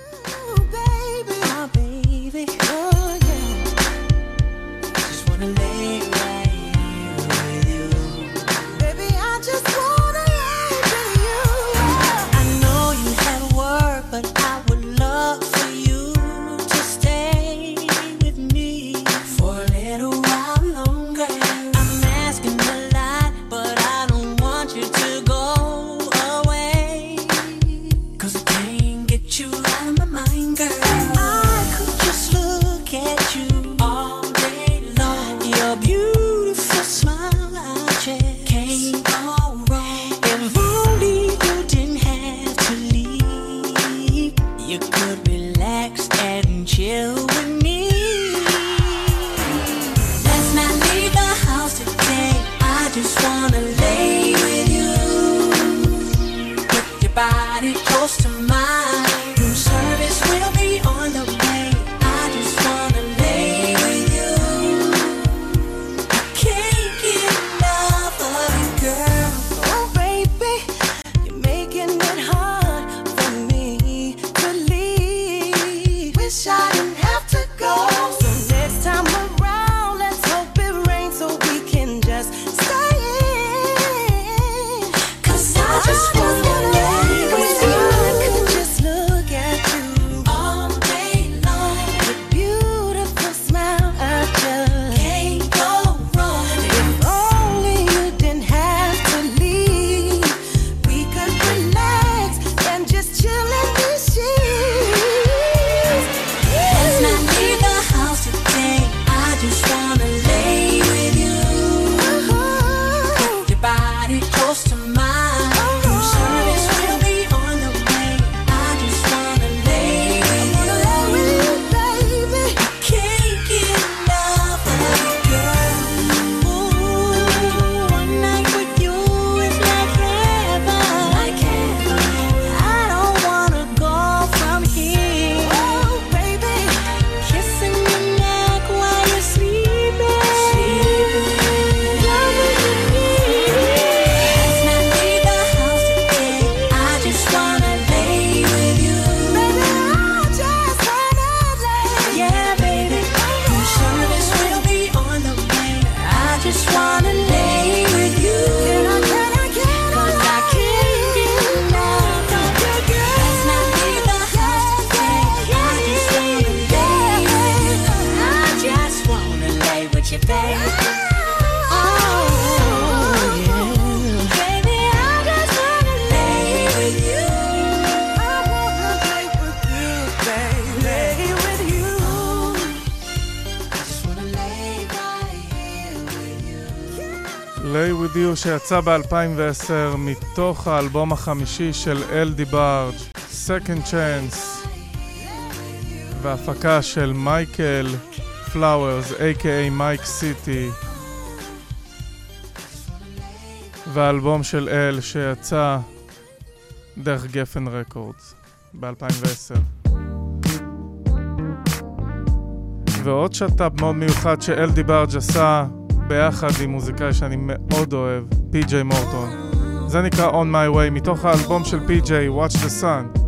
שיצא ב-2010 מתוך האלבום החמישי של אל דבארג' Second Chance והפקה של מייקל פלאוורס a.k.a. מייק סיטי, והאלבום של אל שיצא דרך גפן רקורדס ב-2010. ועוד שטאפ מאוד מיוחד שאל דבארג' עשה ביחד עם מוזיקאי שאני מאוד אוהב, פי.ג'יי מורטון. זה נקרא On My Way, מתוך האלבום של פי.ג'יי, Watch the Sun.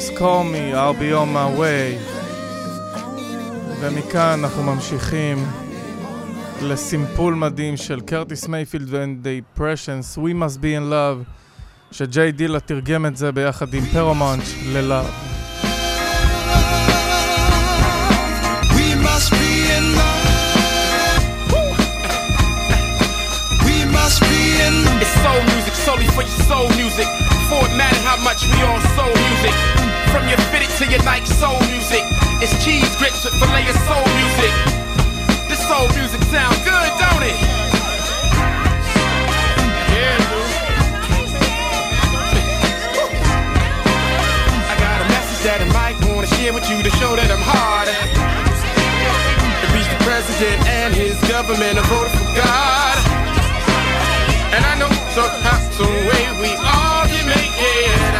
Just call me, I'll be on my way. ומכאן אנחנו ממשיכים לסימפול מדהים של קרטיס מייפילד and the Impressions, We Must Be In Love, שג'יי דילה תרגם את זה ביחד עם פרומאנץ' ללאב. Soul music, solely for your soul music. Before it mattered how much we on soul music. From your fitted to your Nike soul music. It's cheese grits with filet of soul music. This soul music sound good, don't it? Yeah, dude. I got a message that I might wanna share with you to show that I'm hard. To reach the president and his government, I voted for God. And I know sometimes the way we all can make it.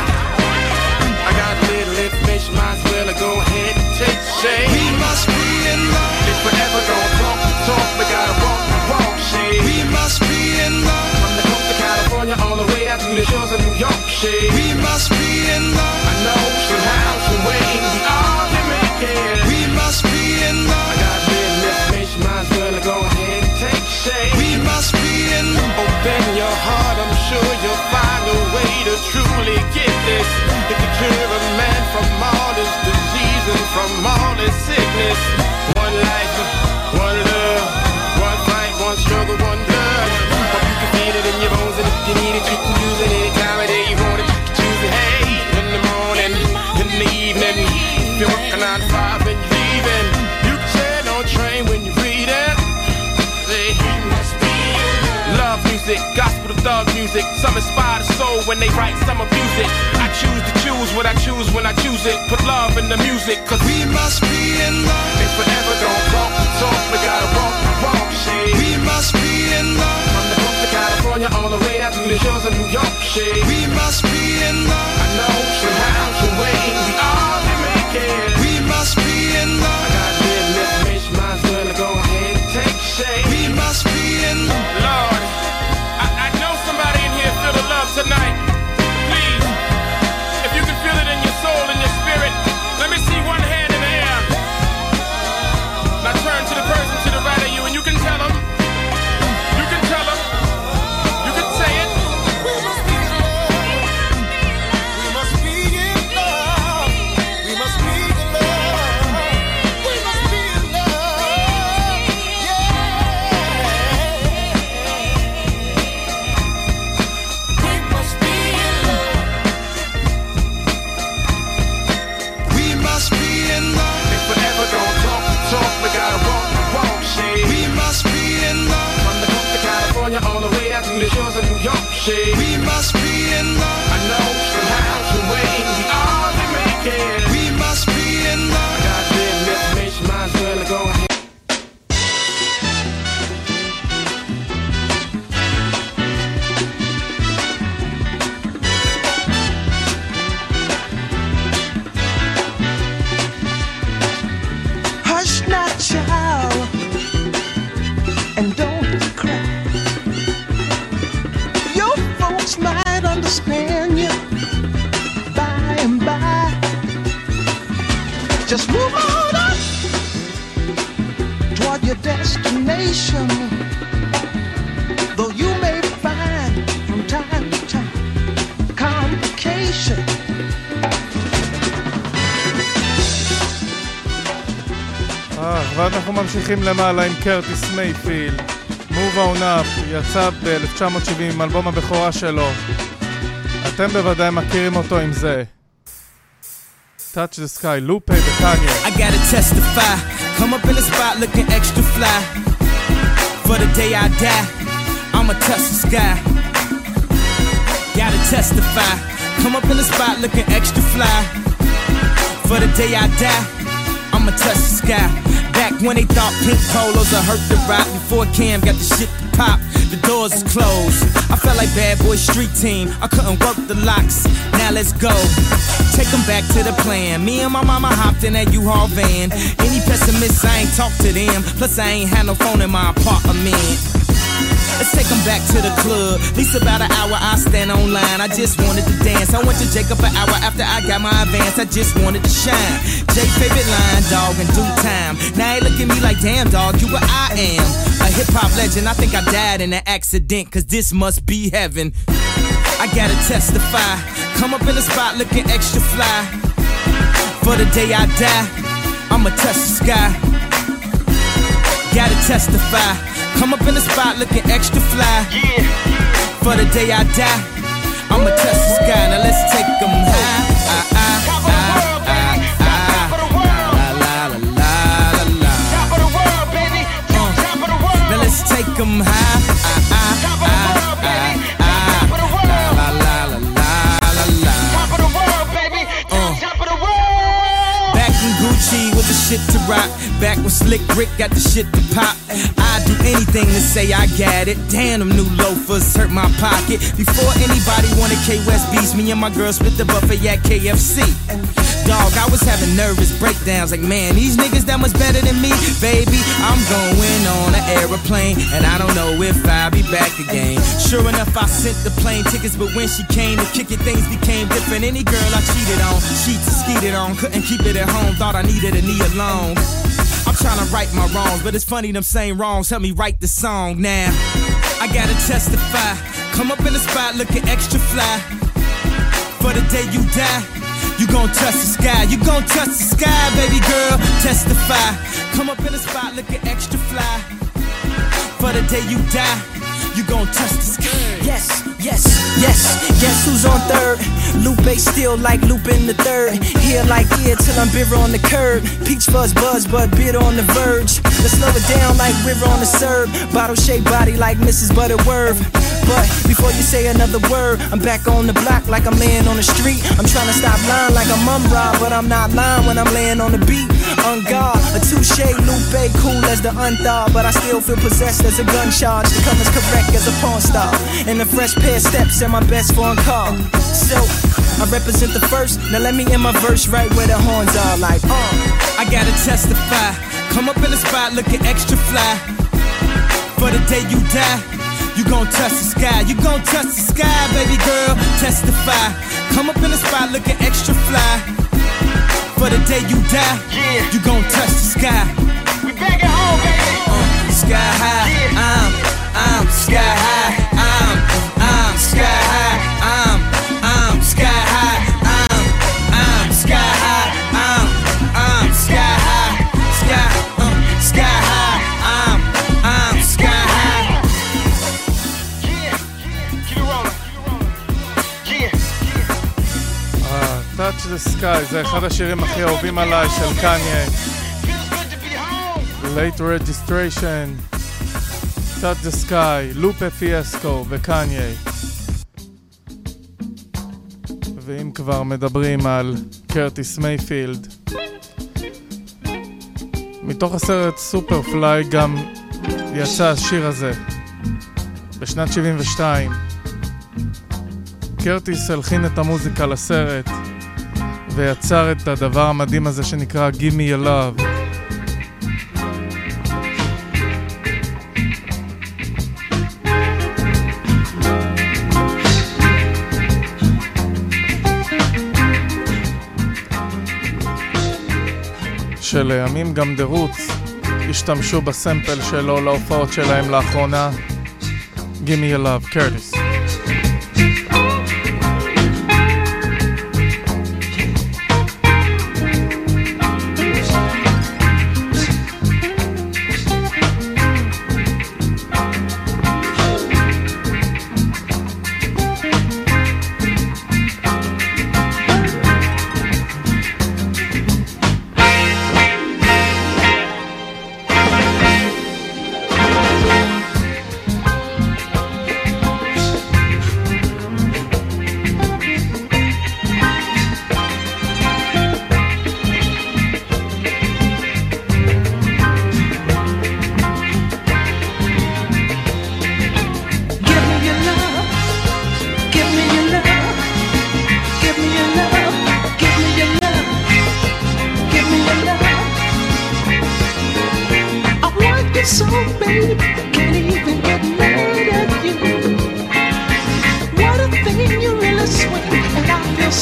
I got little information, might as well I go ahead and take shade. We must be in love. They forever gonna talk the talk, but gotta walk the walk, shade. We must be in love. From the coast of California all the way out to the shores of New York, shade. We must be in love. I know somehow, some way we all can make it. We must be in love. I got little information, might as well I go ahead and take shade. We must be in love. Open your heart, I'm sure you'll find a way to truly get this. It can cure a man from all this disease and from all this sickness. One life, one love, one fight, one struggle, one blood. But you can feel it in your bones, and if you need it, you can use it any time of day you want it. You can choose it, hey, in the morning, in the evening. If you're working on 5 and you're leaving, you can share no train when you read it. Love music, gospel to thug music. Some inspire the soul when they write, some abuse it. I choose to choose what I choose when I choose it. Put love in the music, cause we must be in love. They forever don't talk the talk, but gotta walk the walk, shade. We must be in love. From the coast of California all the way out to the shores of New York, shade. We must be in love. I know somehow, some way we all can make it. We must be in love. I got little information, might as well go ahead and take shade. We must be in love. Tonight, please, if you can feel it in your soul and your spirit, let me see one hand in the air. Now turn to the person to the right of you and you can tell them, you can tell them, you can say it. We must be in love, we must be in love, we must be in love, we must be in love, yeah. We gotta walk the walk, shade. We must be in love. From the coast of California all the way out to the shores of New York, shade. We must be in love. I know somehow, some way we all can make it. We must be in love. I got them information, might as well go ahead. Just move on up toward your destination. Though you may find from time to time complications. ואנחנו ממשיכים למעלה עם קרטיס מייפילד. Move on up יצא ב-1970 עם אלבום הבכורה שלו. אתם בוודאי מכירים אותו עם זה. Touch the Sky, Lupe de Kanye. I gotta testify, come up in the spot looking extra fly. For the day I die, I'ma touch the sky. Gotta testify, come up in the spot looking extra fly. For the day I die, I'ma touch the sky. Back when they thought pink polos would hurt the rock, before Cam got the shit to pop, the doors was closed. I felt like bad boy street team, I couldn't work the locks. Now let's go. Take them back to the plan. Me and my mama hopped in that U-Haul van. Any pessimists, I ain't talk to them. Plus I ain't had no phone in my apartment. Let's take them back to the club. At least about an hour I stand online. I just wanted to dance. I went to Jacob an hour after I got my advance. I just wanted to shine. Jay favorite line, dog, in due time. Now they look at me like, damn, dog, you what I am. A hip-hop legend. I think I died in an accident, cause this must be heaven. I gotta testify. Come up in the spot looking extra fly. For the day I die, I'ma touch the sky. Gotta testify. Come up in the spot looking extra fly. Yeah. For the day I die, I'ma touch the sky. Now let's take them high. Now let's take them high. Gucci was the shit to rock. Back when Slick Rick got the shit to pop. I'd do anything to say I got it. Damn, them new loafers hurt my pocket. Before anybody wanted K-West beats, me and my girl split the buffet at KFC. Dog, I was having nervous breakdowns. Like, man, these niggas that much better than me. Baby, I'm going on an airplane, and I don't know if I'll be back again. Sure enough, I sent the plane tickets, but when she came to kick it, things became different. Any girl I cheated on, sheets skeeted on, couldn't keep it at home. Thought I needed a knee alone. I'm trying to right my wrongs, but it's funny them same wrongs help me write the song. Now I gotta testify. Come up in the spot looking extra fly. For the day you die, you gon' touch the sky. You gon' touch the sky, baby girl. Testify. Come up in the spot looking extra fly. For the day you die, you gon' touch the sky. Yes. Yes, yes, guess who's on third? Lupe still like Lupe in the third. Here like here till I'm bitter on the curb. Peach fuzz buzz but bitter on the verge. Let's slow it down like we're on a serve. Bottle shaped body like Mrs. Butterworth. But before you say another word, I'm back on the block like I'm laying on the street. I'm trying to stop lying like I'm robbed, but I'm not lying when I'm laying on the beat. On guard, a touche, Lupe, cool as the unthawed, but I still feel possessed as a gun charge. The come as correct as a porn star, and a fresh pair of steps and my best phone call. So, I represent the first, now let me end my verse right where the horns are like, I gotta testify, come up in the spot looking extra fly. For the day you die, you gon' touch the sky. You gon' touch the sky, baby girl, testify. Come up in the spot looking extra fly. For the day you die, yeah, you gon' touch the sky. We back at home, baby. Sky high, yeah. I'm sky high. I'm sky high. I'm sky high. I'm sky high. I'm sky high. Sky high. I'm sky high. Yeah, yeah, keep it rolling, keep it rolling. Yeah, yeah. Touch the Sky, זה אחד השירים הכי אהובים עליי של קניה. Late Registration, Touch the Sky, לופה פיאסקו וקניה. ואם כבר מדברים על קרטיס מייפילד, מתוך הסרט סופרפליי גם יצא השיר הזה בשנת 72. קרטיס הלחין את המוזיקה לסרט ויצר את הדבר המדהים הזה שנקרא Give Me Your Love. שלימים גם The Roots השתמשו בסמפל שלו להופעות שלהם לאחרונה. Give Me Your Love, Curtis.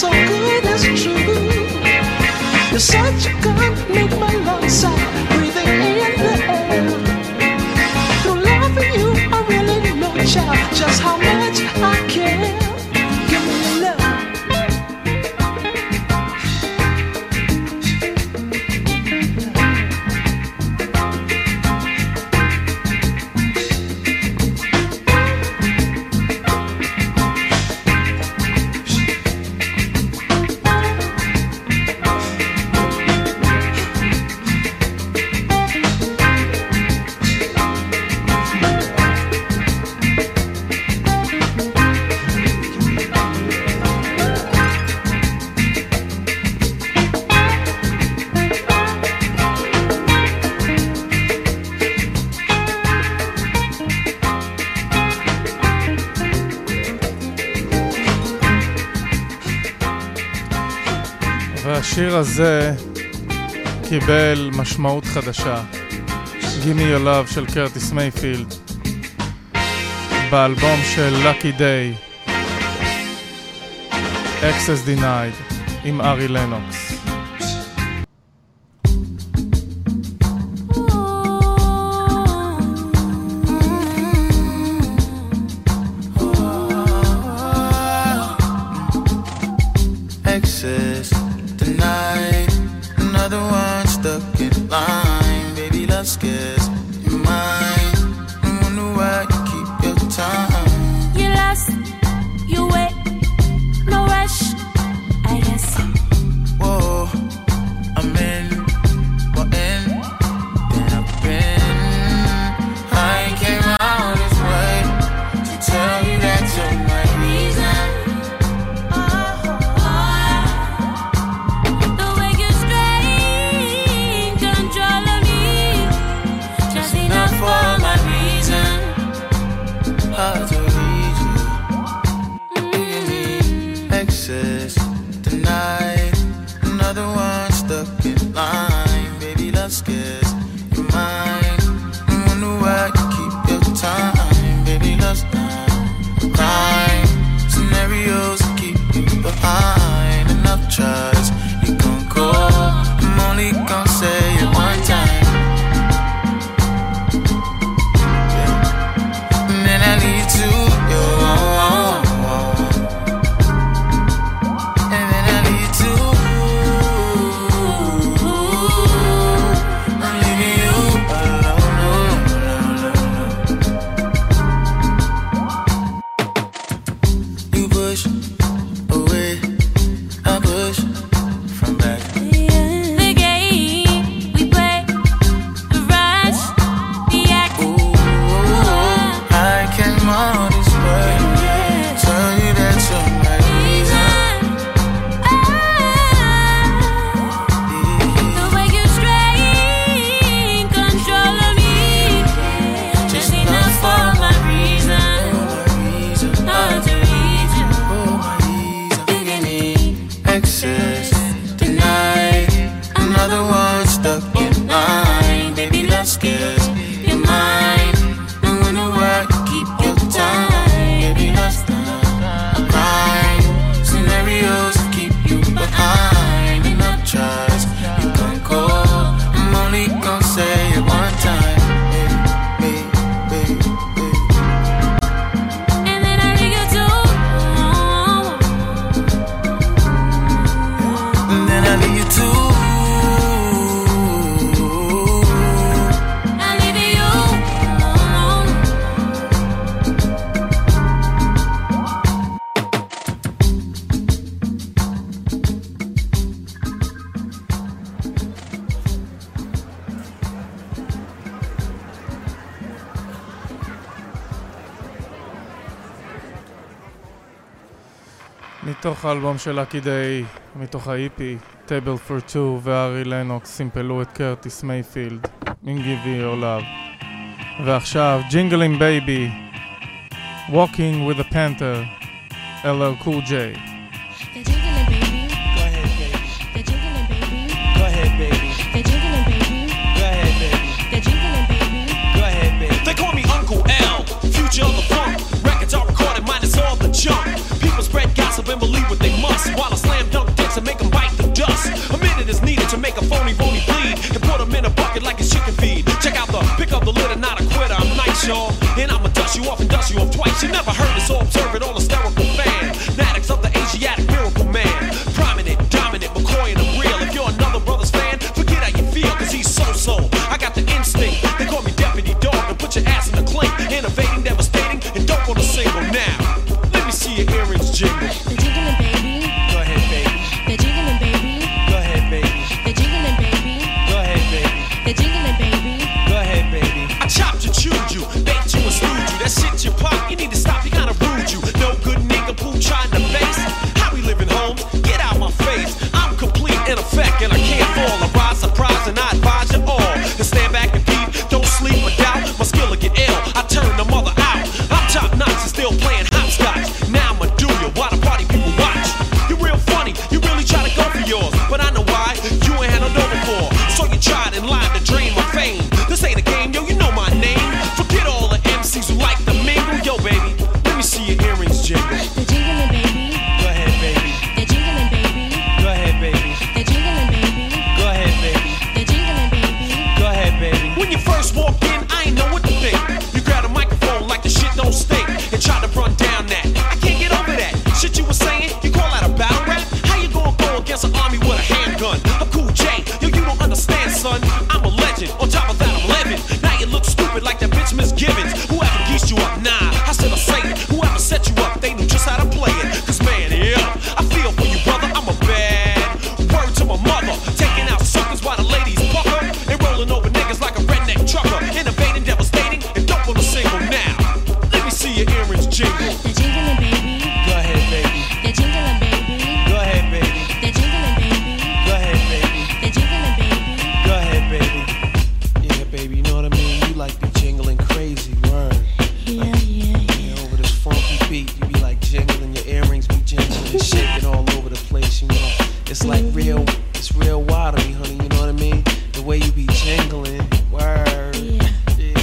so good, it's true. You're such a gun, make my love sound, breathing in the air. Through loving you, I really know, child, just how much I care. Give me your השיר הזה קיבל משמעות חדשה, Gimme Your Love של קרטיס מייפילד, באלבום של Lucky Day, Access Denied, עם ארי לנוקס. מתוך האלבום של Lucky Day, מתוך ה-EP, Table for Two וארי לנוקס סימפלו את קרטיס מייפילד עם Give Me Your Love. ועכשיו Jingling Baby, Walking with a Panther, LL Cool J. While I seed and put them in a bucket like it's chicken feed. Check out the pick up the lid and not a quitter. I'm nice, y'all, and I'ma dust you off twice. You never heard it, so observe it. All hysterical fan, fanatics of the Asiatic miracle man, prominent, dominant, McCoy and I'm real. If you're another brother's fan, forget how you feel, cause he's so-so. I got the instinct. They call me Deputy Dog, and put your ass in the clink. Innovating, devastating, and don't want a single now. Let me see your earrings jingle. Shit, you pop, you need to stop, you gotta rude you. No good nigga poo trying to face. How we living home? Get out my face. I'm complete in effect and I can't fall. I rise, surprise, and I advise you all. And stand back and beat, don't sleep or doubt. My skill'll get ill, I turn the mother out. I'm top notch and still playing hopscotch. Now I'ma do you while the party people watch. You're real funny, you really try to go for yours. But I know why, you ain't had no dough before. So you tried and lied to drain my fame. This ain't a game, yo, you know my name. Forget all the MCs who like the mingle. Yo, baby, let me see your earrings jingle. They're jingling, baby. Go ahead, baby. They're jingling, baby. Go ahead, baby. They're jingling, baby. Go ahead, baby. They're jingling, baby. Go ahead, baby. When you first walked in, I ain't know what to think. You grab a microphone like the shit don't stink and try to run down that. I can't get over that shit you was saying. You call out a battle rap? How you gonna go against an army with a handgun? A cool J, yo, you don't understand, son. I'm a legend. On top of that, I'm living. It looks stupid like that bitch Miss Gibbons. Whoever geeks you up, nah, I said I say it. Whoever set you up, they knew just how to play it. Cause man, yeah, I feel for you, brother. I'm a bad word to my mother. Taking out suckers while the ladies pucker and rolling over niggas like a redneck trucker. Innovating, devastating, and don't want a single now. Let me see your earrings jingle. They're jingling, baby. Go ahead, baby. They're jingling, baby. Go ahead, baby. They're jingling, baby. Go ahead, baby. They're jingling, baby. Go ahead, baby. Yeah, baby, you know what I mean? Like be jingling crazy, word. Yeah, like, yeah. Over this funky beat, you be like jingling, your earrings be jingling and shaking all over the place, you know. It's like real, it's real wild to me, honey, you know what I mean? The way you be jingling, word. Yeah.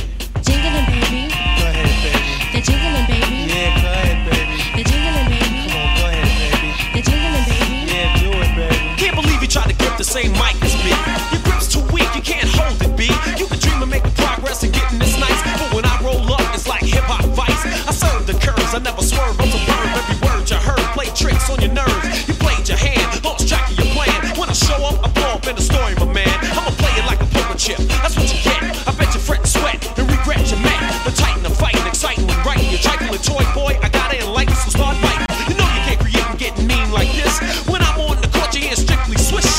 Jingling, baby. Go ahead, baby. The jingling, baby. Yeah, go ahead, baby. The jingling, baby. Come on, go ahead, baby. The jingling, baby. Yeah, do it, baby. Can't believe you tried to grip the same mic as me. Your grip's too weak, you can't hold it, B. You can dream and make the progress and getting this nice, but when I roll up, it's like hip-hop vice. I serve the curves, I never swerve, I'm to verb. Every word you heard, play tricks on your nerves. You played your hand, lost track of your plan. When I show up, I blow up in the story, my man. I'ma play it like a poker chip, that's what you get. I bet your friends sweat and regret your man. The titan of fighting, exciting when writing. You're trifling toy boy, I got it and like it, so start fighting. You know you can't create and get mean like this. When I'm on the court, you hear strictly swish.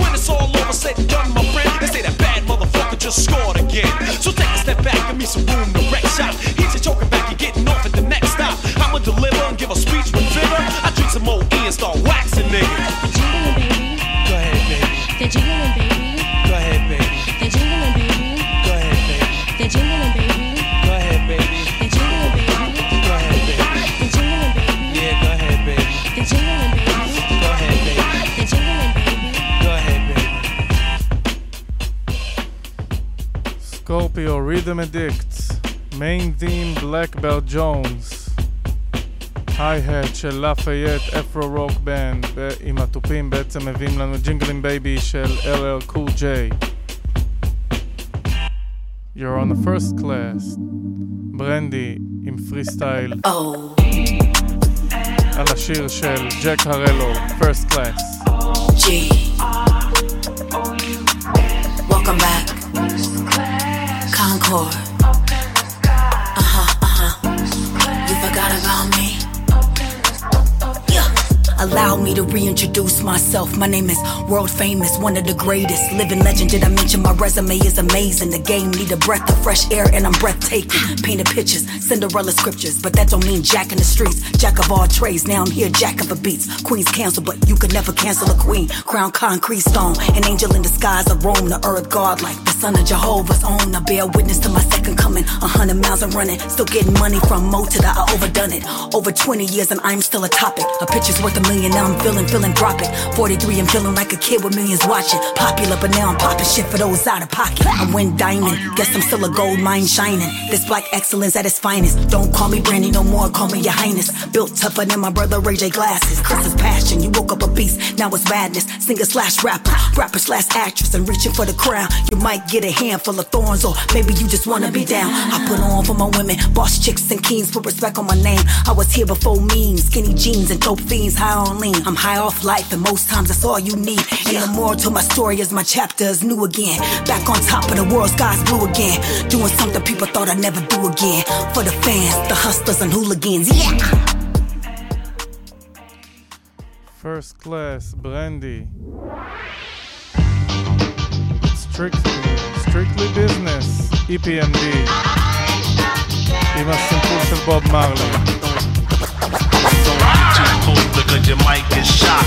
When it's all over, said and done, my friend, they say that bad motherfucker just scored again. So take a step back, give me some room to wreck shop. He's your choking back, you're getting off at the next stop. I'ma deliver and give a speech with vigor. I drink some OE and start waxing niggas. They're jingling, baby. Go ahead, baby. They're jingling, baby. Go ahead, baby. They're jingling, baby. Go ahead, baby. They're jingling, baby. Go ahead, baby. They're jingling, baby. Go ahead, baby. They're jingling, baby. Yeah, go ahead, baby. They're jingling, baby. Go ahead, baby. They're jingling, baby. Go ahead, baby. Scorpio, Rhythm Addicts, Main Theme, Black Belt Jones, היי-האט של לפייט, אפרו רוק בנד, עם הטופים בעצם מביאים לנו ג'ינגלים בייבי של LL Cool J. You're on the first class, ברנדי עם פרי סטייל, על השיר של ג'ק הרלו, First Class. G, welcome back. Encore. You forgot about me. Allow me to reintroduce myself. My name is world famous, one of the greatest living legend. Did I mention my resume is amazing? The game need a breath of fresh air and I'm breathtaking. Painted pictures, Cinderella scriptures, but that don't mean jack in the streets. Jack of all trades, now I'm here, jack of the beats. Queens cancel, but you could never cancel a queen. Crown concrete stone, an angel in disguise. I roam the earth godlike, the son of Jehovah's own. I bear witness to my second coming. 100 miles I'm running, still getting money from Mo to the I overdone it. Over 20 years and I'm still a topic. A picture's worth a million, now I'm philanthropic. 43, I'm chillin' like a kid with millions watching. Popular, but now I'm popping shit for those out of pocket. I went diamond, guess I'm still a gold mine shining. This black excellence at its finest. Don't call me Brandy no more, call me your highness. Built tougher than my brother Ray J. Glasses. Chris's passion, you woke up a beast, now it's madness. Singer slash rapper, rapper slash actress, and reaching for the crown. You might get a handful of thorns, or maybe you just wanna be down. I put on for my women, boss chicks and kings, put respect on my name. I was here before memes, skinny jeans and dope fiends, high on lean. I'm high off life, and most times that's all you need. And the moral to my story is my chapter is new again. Back on top of the world, sky's blue again. Doing something people thought I'd never do again. For the fans, the hustlers and hooligans, yeah! First Class, Brandy. Strictly Business, EPMD. עם הסיפור של בוב מרלי. So I'm too cold because your mic is shot.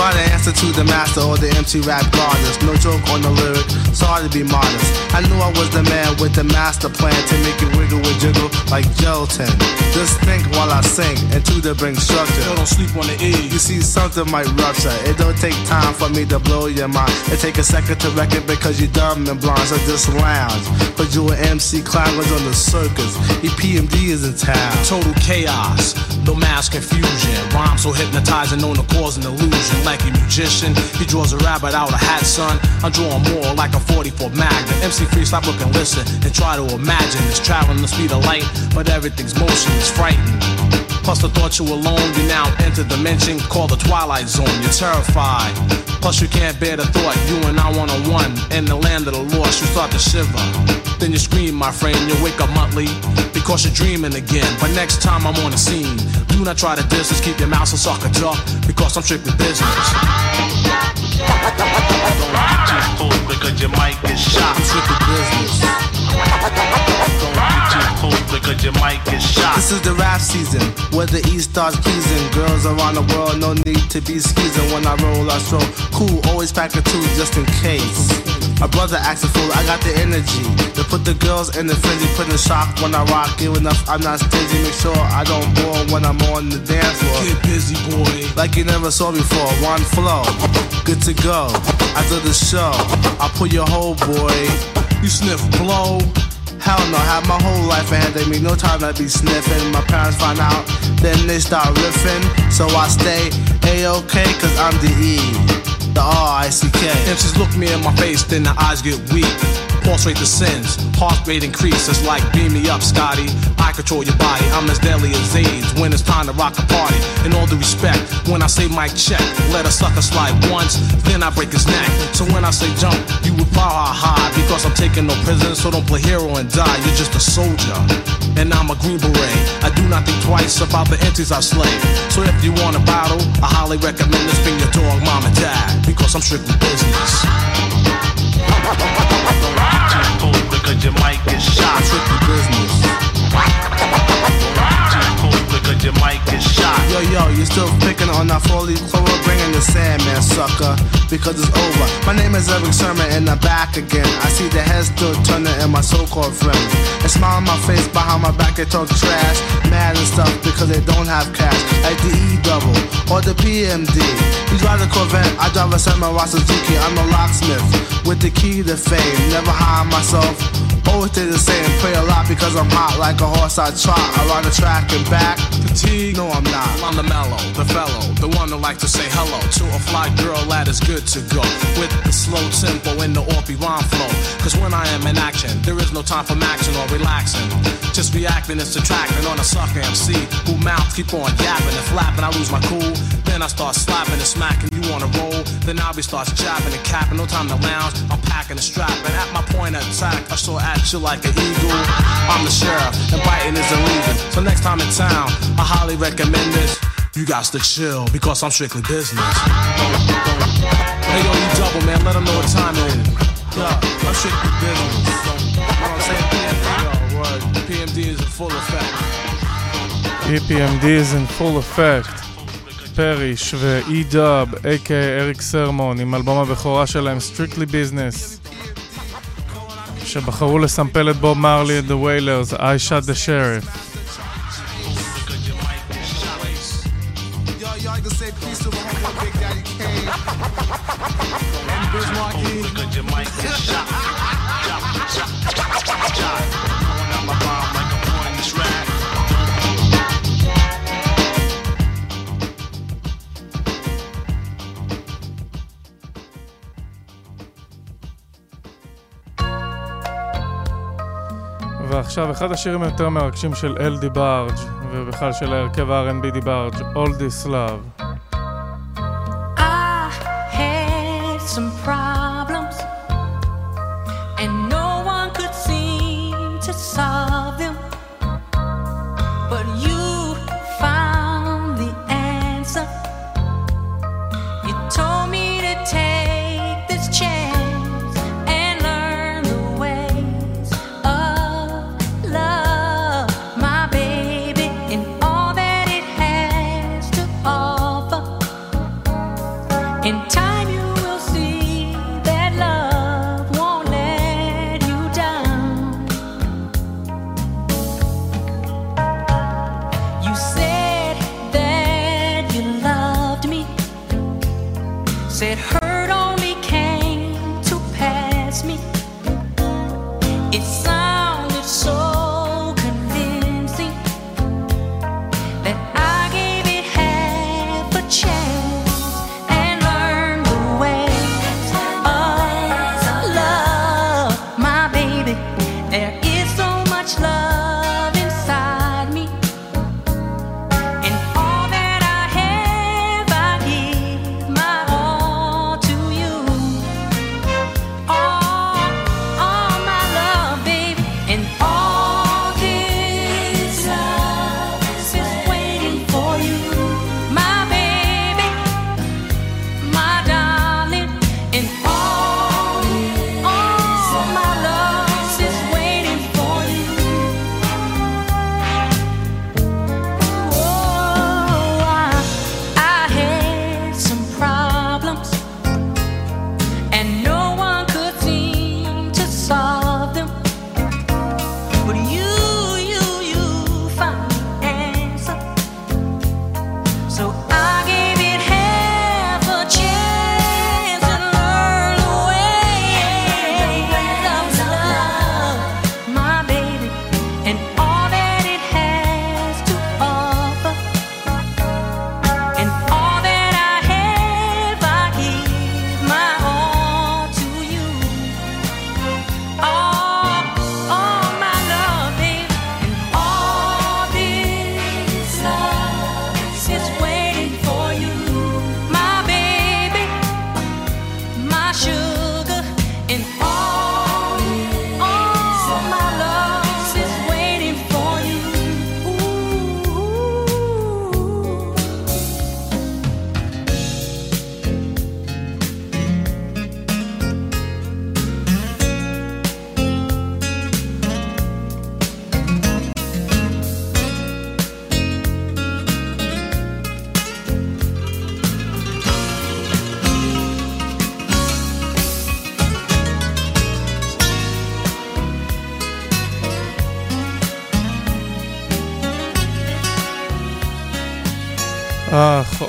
Try to answer to the master or the MC rap goddess. No joke on the lyric, sorry to be modest. I knew I was the man with the master plan to make it wiggle and jiggle like gelatin. Just think while I sing and to the bring structure. Still don't sleep on the E. You see something might rupture. It don't take time for me to blow your mind. It take a second to wreck it because you dumb and blind. So just lounge. But you an MC climbers on the circus. EPMD is in town. Total chaos, no mass confusion. Rhymes so hypnotizing, known to cause an illusion. Like a magician, he draws a rabbit out of hat, son. I'm drawing more like a 44 Magnum. MC Free, stop looking, listen, and try to imagine. It's traveling the speed of light, but everything's motion is frightening. Plus the thought you alone, you now enter dimension called the Twilight Zone. You're terrified, plus you can't bear the thought. You and I one-on-one, in the land of the lost, you start to shiver. Then you scream, my friend, you wake up monthly, because you're dreaming again. But next time I'm on the scene, do not try to distance, keep your mouth and sucker jaw, because I'm strictly business. Don't be too cold because your mic is shot. Strictly business. Because your mic is shot. This is the rap season, where the East starts pleasing. Girls around the world, no need to be skeezing. When I roll, I stroll cool, always pack a two just in case. My brother acts a fool, I got the energy to put the girls in the frenzy, put in shock when I rock. Give enough, I'm not stingy, make sure I don't bore when I'm on the dance floor. Get busy, boy, like you never saw before. One flow, good to go. After the show, I'll pull your whole boy. You sniff blow? Hell no, I had my whole life ahead of me, no time to be sniffing. My parents find out, then they start riffing. So I stay A-OK, cause I'm the E, the R-I-C-K. MCs look me in my face, then the eyes get weak. Pulse rate descends, heart rate increases. Like beam me up, Scotty, I control your body. I'm as deadly as AIDS when it's time to rock a party. In all due respect, when I say mic check, let a sucker slide once, then I break his neck. So when I say jump, you would power high, because I'm taking no prisoners, so don't play hero and die. You're just a soldier, and I'm a Green Beret. I do not think twice about the entities I slay. So if you want a battle, I highly recommend this. Bring your dog, mom, and dad, because I'm strictly business. Don't be too cold because your mic is shot. Strictly business. Don't be too cold because your mic is shot. Yo, you still picking on that four-leaf clover? Bringing the Sandman, sucker, because it's over. My name is Eric Sermon and I'm back again. I see the heads still turning and my so-called friends. They smile on my face, behind my back they talk trash, mad and stuff because they don't have cash. Like the E-double or the PMD. You drive the Corvette, I drive a Samurai Suzuki. I'm a locksmith with the key to fame. Never hide myself, always stay the same. Pray a lot because I'm hot like a horse I trot. Around the track and back, fatigue, no I'm not. I'm the mellow, the fellow, the one that likes to say hello to a fly girl that is good to go. With the slow tempo and the offbeat rhyme flow. Cause when I am in action, there is no time for action or relaxing. Just reacting is subtracting on a sucker MC who mouths keep on yapping and flapping. I lose my cool, then I start slapping and smacking. You on a roll, then I'll be starts jabbing and capping. No time to lounge, I'm packing and strapping. At my point of attack, I soar at you like an eagle. I'm the sheriff, and biting is illegal. So next time in town, I highly recommend this. You got to chill, because I'm strictly business. Hey yo, you double, man, let them know what time it is. Yeah, I'm strictly business. You know what I'm saying? Yo, word. EPMD is in full effect. EPMD is in full effect. פריש ו-E-Dub, a.k.a. אריק סרמון, עם אלבום הבכורה שלהם, Strictly Business. שבחרו לסמפל את בוב מרלי and the Wailers, I shot the sheriff. ועכשיו אחד השירים היותר מרגשים של אל דבארג' ובכלל של הרכב ה-R&B דבארג', All This Love. I had some problems and no one could seem to solve them, but you found the answer. You told me to take this chance.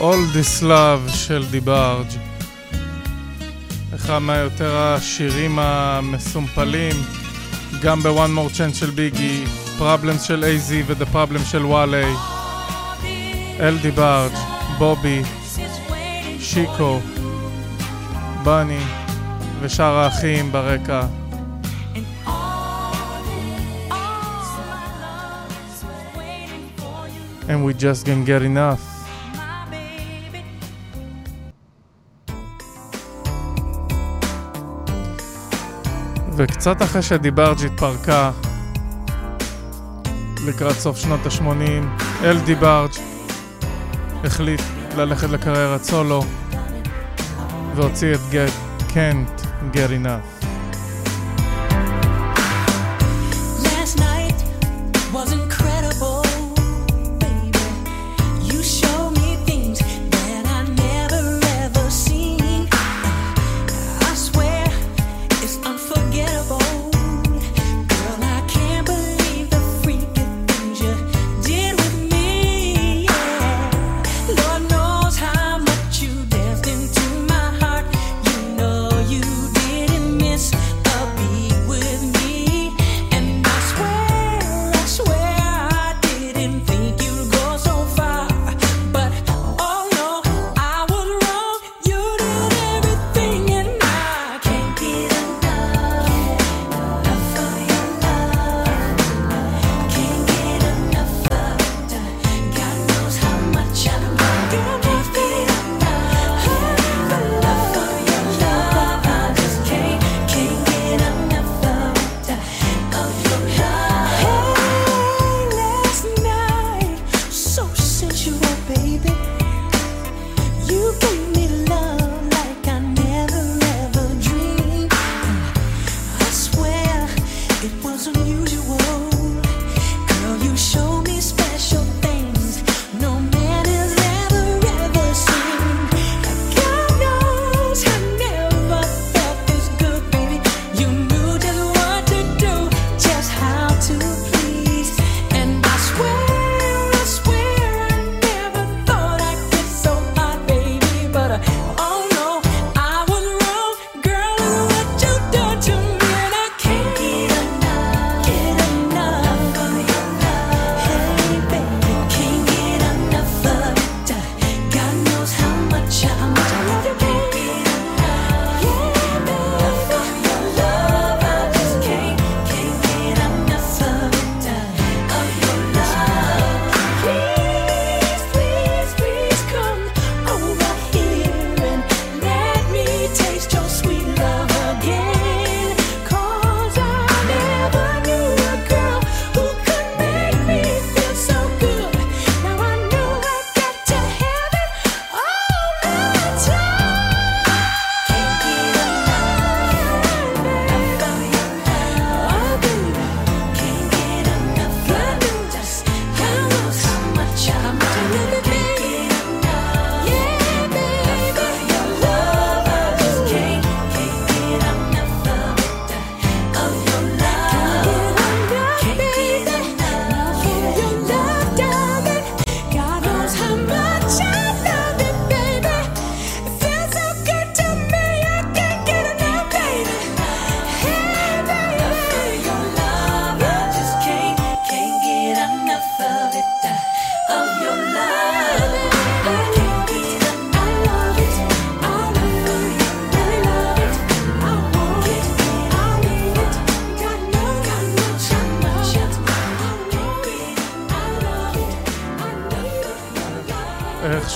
All This Love של DeBarge, אחד מהיותר השירים המסומפלים, גם ב-One More Chance של ביגי, Problems של AZ ו-The Problem של וואלי. אל DeBarge, בובי, שיקו, בני ושאר האחים ברקע. And we just can get enough. וקצת אחרי שדיברג' התפרקה לקראת סוף שנות ה-80, אל דבארג' החליט ללכת לקריירת סולו והוציא את Can't Get Enough.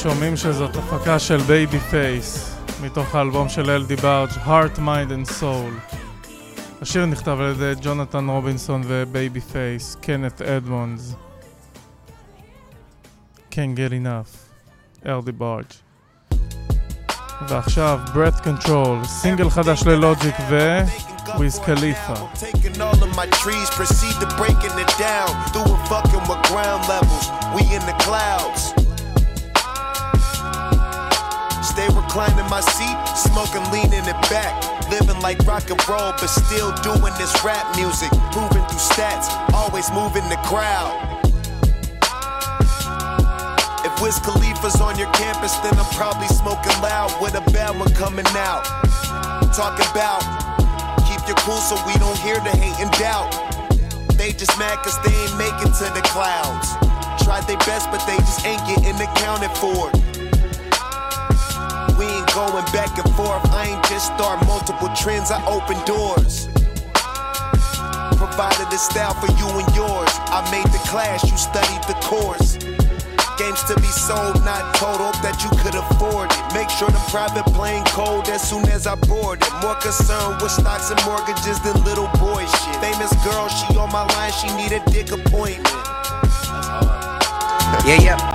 שומעים שזאת הפקה של בייבי פייס מתוך האלבום של אל דברג' Heart, Mind and Soul. השיר נכתב על ידי ג'ונתן רובינסון ובייבי פייס, קנת אדמונדס. Can't Get Enough, אל דברג'. ועכשיו Breath Control, סינגל חדש ללוג'יק ו... Wiz Khalifa. I'm taking all of my trees, proceed to breaking it down, doing fucking with ground levels, we in the clouds. Stay reclining my seat, smoking, leaning it back. Living like rock and roll, but still doing this rap music. Moving through stats, always moving the crowd. If Wiz Khalifa's on your campus, then I'm probably smoking loud with a bad one coming out. Talking about, keep your cool so we don't hear the hate and doubt. They just mad cause they ain't make it to the clouds. Tried their best, but they just ain't getting accounted for. We ain't going back and forth, I ain't just start multiple trends, I open doors. Provided the style for you and yours, I made the class, you studied the course. Games to be sold, not told, hope that you could afford it. Make sure the private plane cold as soon as I board it. More concerned with stocks and mortgages than little boy shit. Famous girl, she on my line, she need a dick appointment. Yeah, yeah.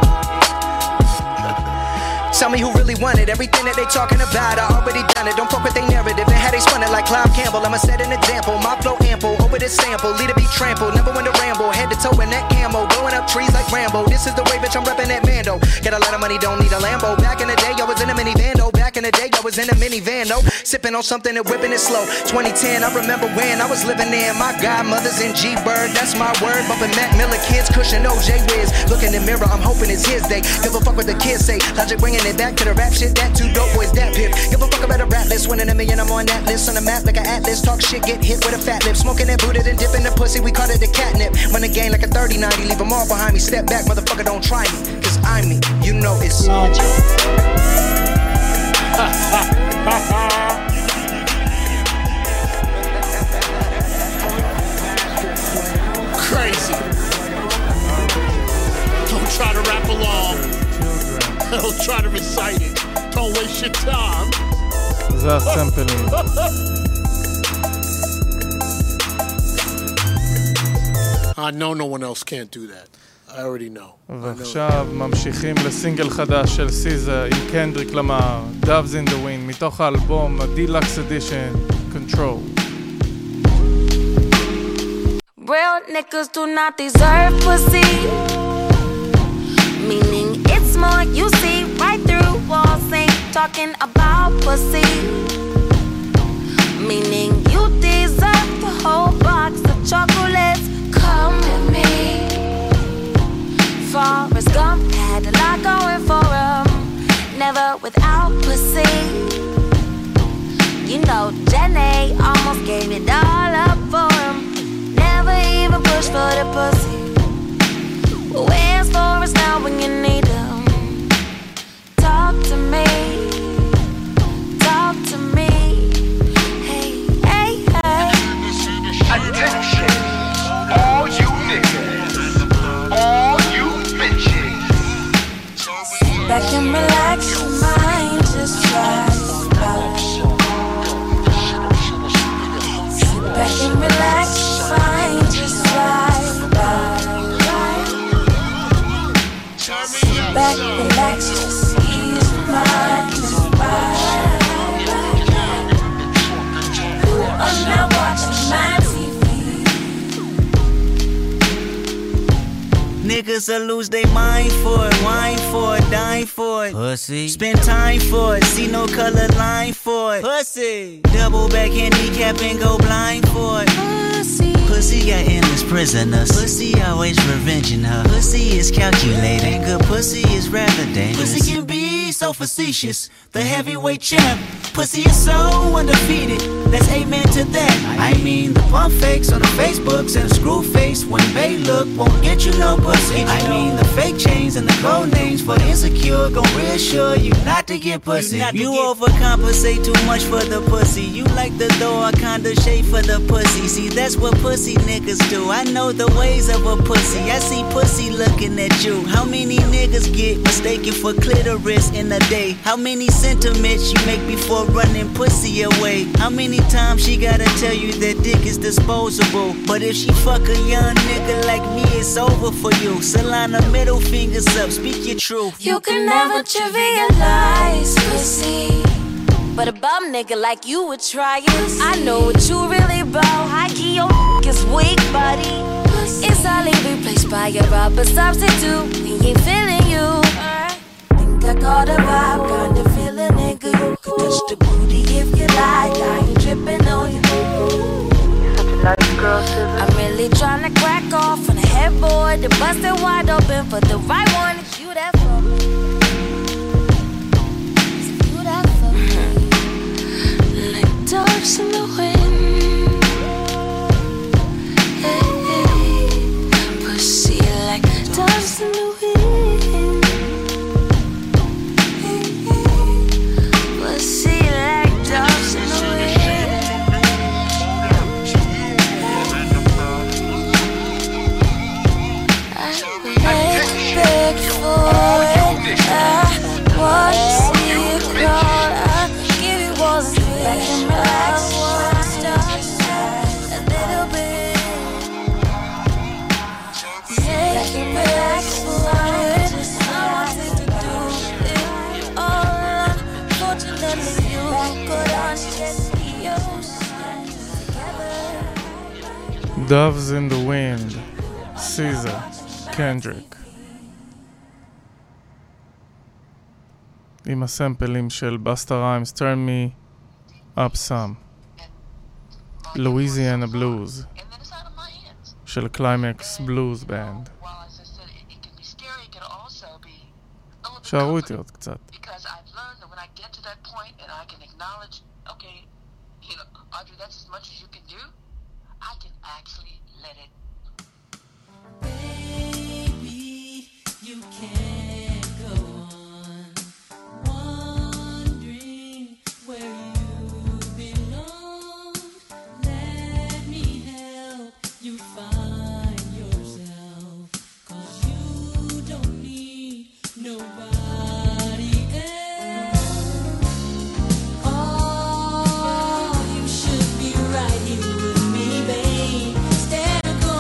Tell me who really won it, everything that they talking about, I already done it, don't fuck with their narrative and how they spun it like Clive Campbell, I'ma set an example, my flow ample, over this sample, leader be trampled, never win to ramble, head to toe in that camo, blowing up trees like Rambo, this is the way bitch, I'm reppin' that Mando, got a lot of money, don't need a Lambo, back in the day I was in a minivan though, back in the day I was in a minivan though, sippin' on something and whippin' it slow, 2010 I remember when I was living there, my godmother's in G-Bird, that's my word, bumpin' Mac Miller kids, cushion OJ Wiz, look in the mirror, I'm hoping it's his day, give a fuck what the kids say, Logic bringin' back to the rap shit, that two dope boys, that pip. Give a fuck about a rap list, winning a million, I'm on that list. On the map like an atlas, talk shit, get hit with a fat lip. Smoking that Buddha, then dipping the pussy, we call it the catnip. Run the game like a 30-90, leave them all behind me. Step back, motherfucker, don't try me, cause I'm me, you know it's Logic. Crazy. Don't try to rap along. I'll try to recite it. Don't waste your time. זה הסמפלים. I know no one else can't do that. I already know. ועכשיו ממשיכים לסינגל חדש של סיזה עם קנדריק למר, Doves in the Wind, מתוך האלבום, ה-Deluxe Edition, Control. Real niggas do not deserve pussy, meaning it's more you see right through walls. Ain't talking about pussy, meaning you deserve the whole box of chocolates. Come with me, Forrest Gump had a lot going for him, never without pussy. You know Jenny almost gave it all up for him. Never even push for the pussy. Where's Forrest now when you need him? Talk to me, talk to me. Hey, hey, hey. Attention, all you niggas, all you bitches. Back and relax your mind, just try to relax. Sit back and relax. Fine, just slide by. Sit back, relax, just ease your mind. You are not watching my TV. Niggas will lose their mind for it, wine for it, dine for it. Pussy. Spend time for it, see no color line for it. Pussy. Double back handicap and go blind for it. Pussy got endless prisoners. Pussy always revenging her. Pussy is calculating. Good pussy is rather dangerous. Pussy can be so facetious. The heavyweight champ. Pussy is so undefeated. That's amen to that. I mean the pump fakes on the Facebooks and the screw face. When they look, won't get you no pussy. I mean the fake chains and the code names for the insecure. Gon' reassure you not to get pussy. You overcompensate too much for the pussy. You like the door, kinda shade for the pussy. See, that's what pussy niggas do. I know the ways of a pussy. I see pussy looking at you. How many niggas get mistaken for clitoris in a day? How many sentiments you make before running pussy away? How many times she gotta tell you that dick is disposable? But if she fuck a young nigga like me, it's over for you. So line the middle fingers up, speak your truth. You can never trivialize pussy, but a bum nigga like you would try it. I know what you really about. High key, your is weak, buddy. It's only replaced by a rubber substitute. When you feeling you, think I caught a vibe, kinda feeling nigga. You can touch the booty if you like. I ain't tripping on you. You're such a nice girl, Susan. I'm really tryna crack off on the headboard, the bust it wide open for the right one. It's you that for me. It's you that for me. Like doves in the wind. Doves in the wind. Pussy like doves in the wind. I beg for it. I want to see you crawl. I'll give you one second. I want Doves in the Wind, סיזה, קנדריק. עם הסמפלים של בסטה ריימס, Turn Me Up Some. Louisiana Blues של קליימקס בלוז בנד. שערו איתי עוד קצת. All you should be right here with me, babe. Stand and go.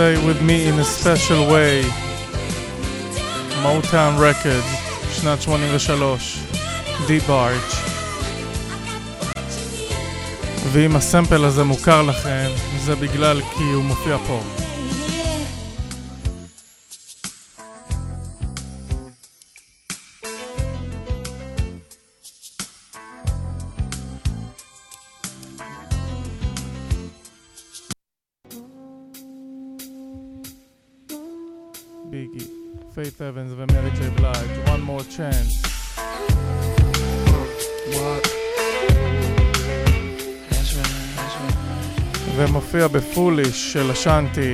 Stay With Me In A Special Way, Motown Records, שנת 83, DeBarge. ואם הסמפל הזה מוכר לכם, זה בגלל כי הוא מופיע פה. Evans with Mary J. Blige, One More Chance. ומופיע בפוליש של השנטי.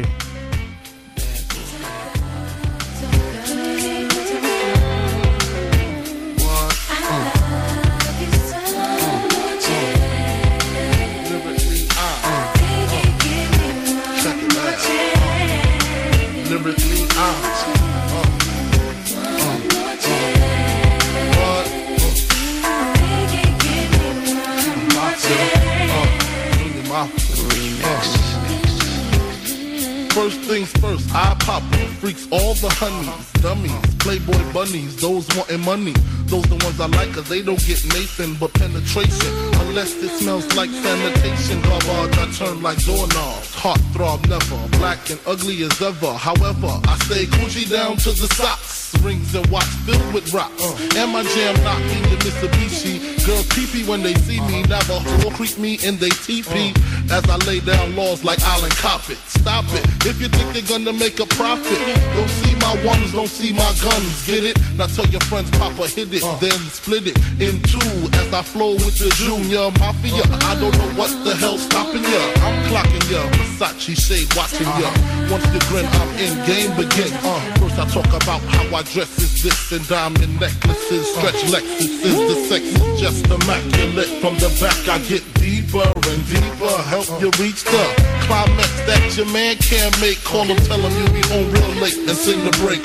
Those wanting money, those the ones I like, cause they don't get Nathan but penetration, unless it smells like sanitation. Garbage I turn like doorknobs, heart throb never, black and ugly as ever. However, I stay coochie down to the socks, rings and watch filled with rocks, and my jam knocking the Mitsubishi. Girl teepee when they see me, Navajo creep me in they teepee, as I lay down laws like Island Coppet. Stop it, if you think they're gonna make a profit, don't see my ones, don't see my guns, get it? Now tell your friends Papa hit it, then split it in two, as I flow with the Junior Mafia. I don't know what the hell's stopping ya, I'm clocking ya, Versace shade watching ya. Once you grin, I'm in game begin. First I talk about how I dress is this, and diamond necklaces, stretch Lexus is the sex, is just immaculate. From the back I get deeper and deeper, help you reach the climax that your man can't make. Call him, tell him you be on real late and sing the break.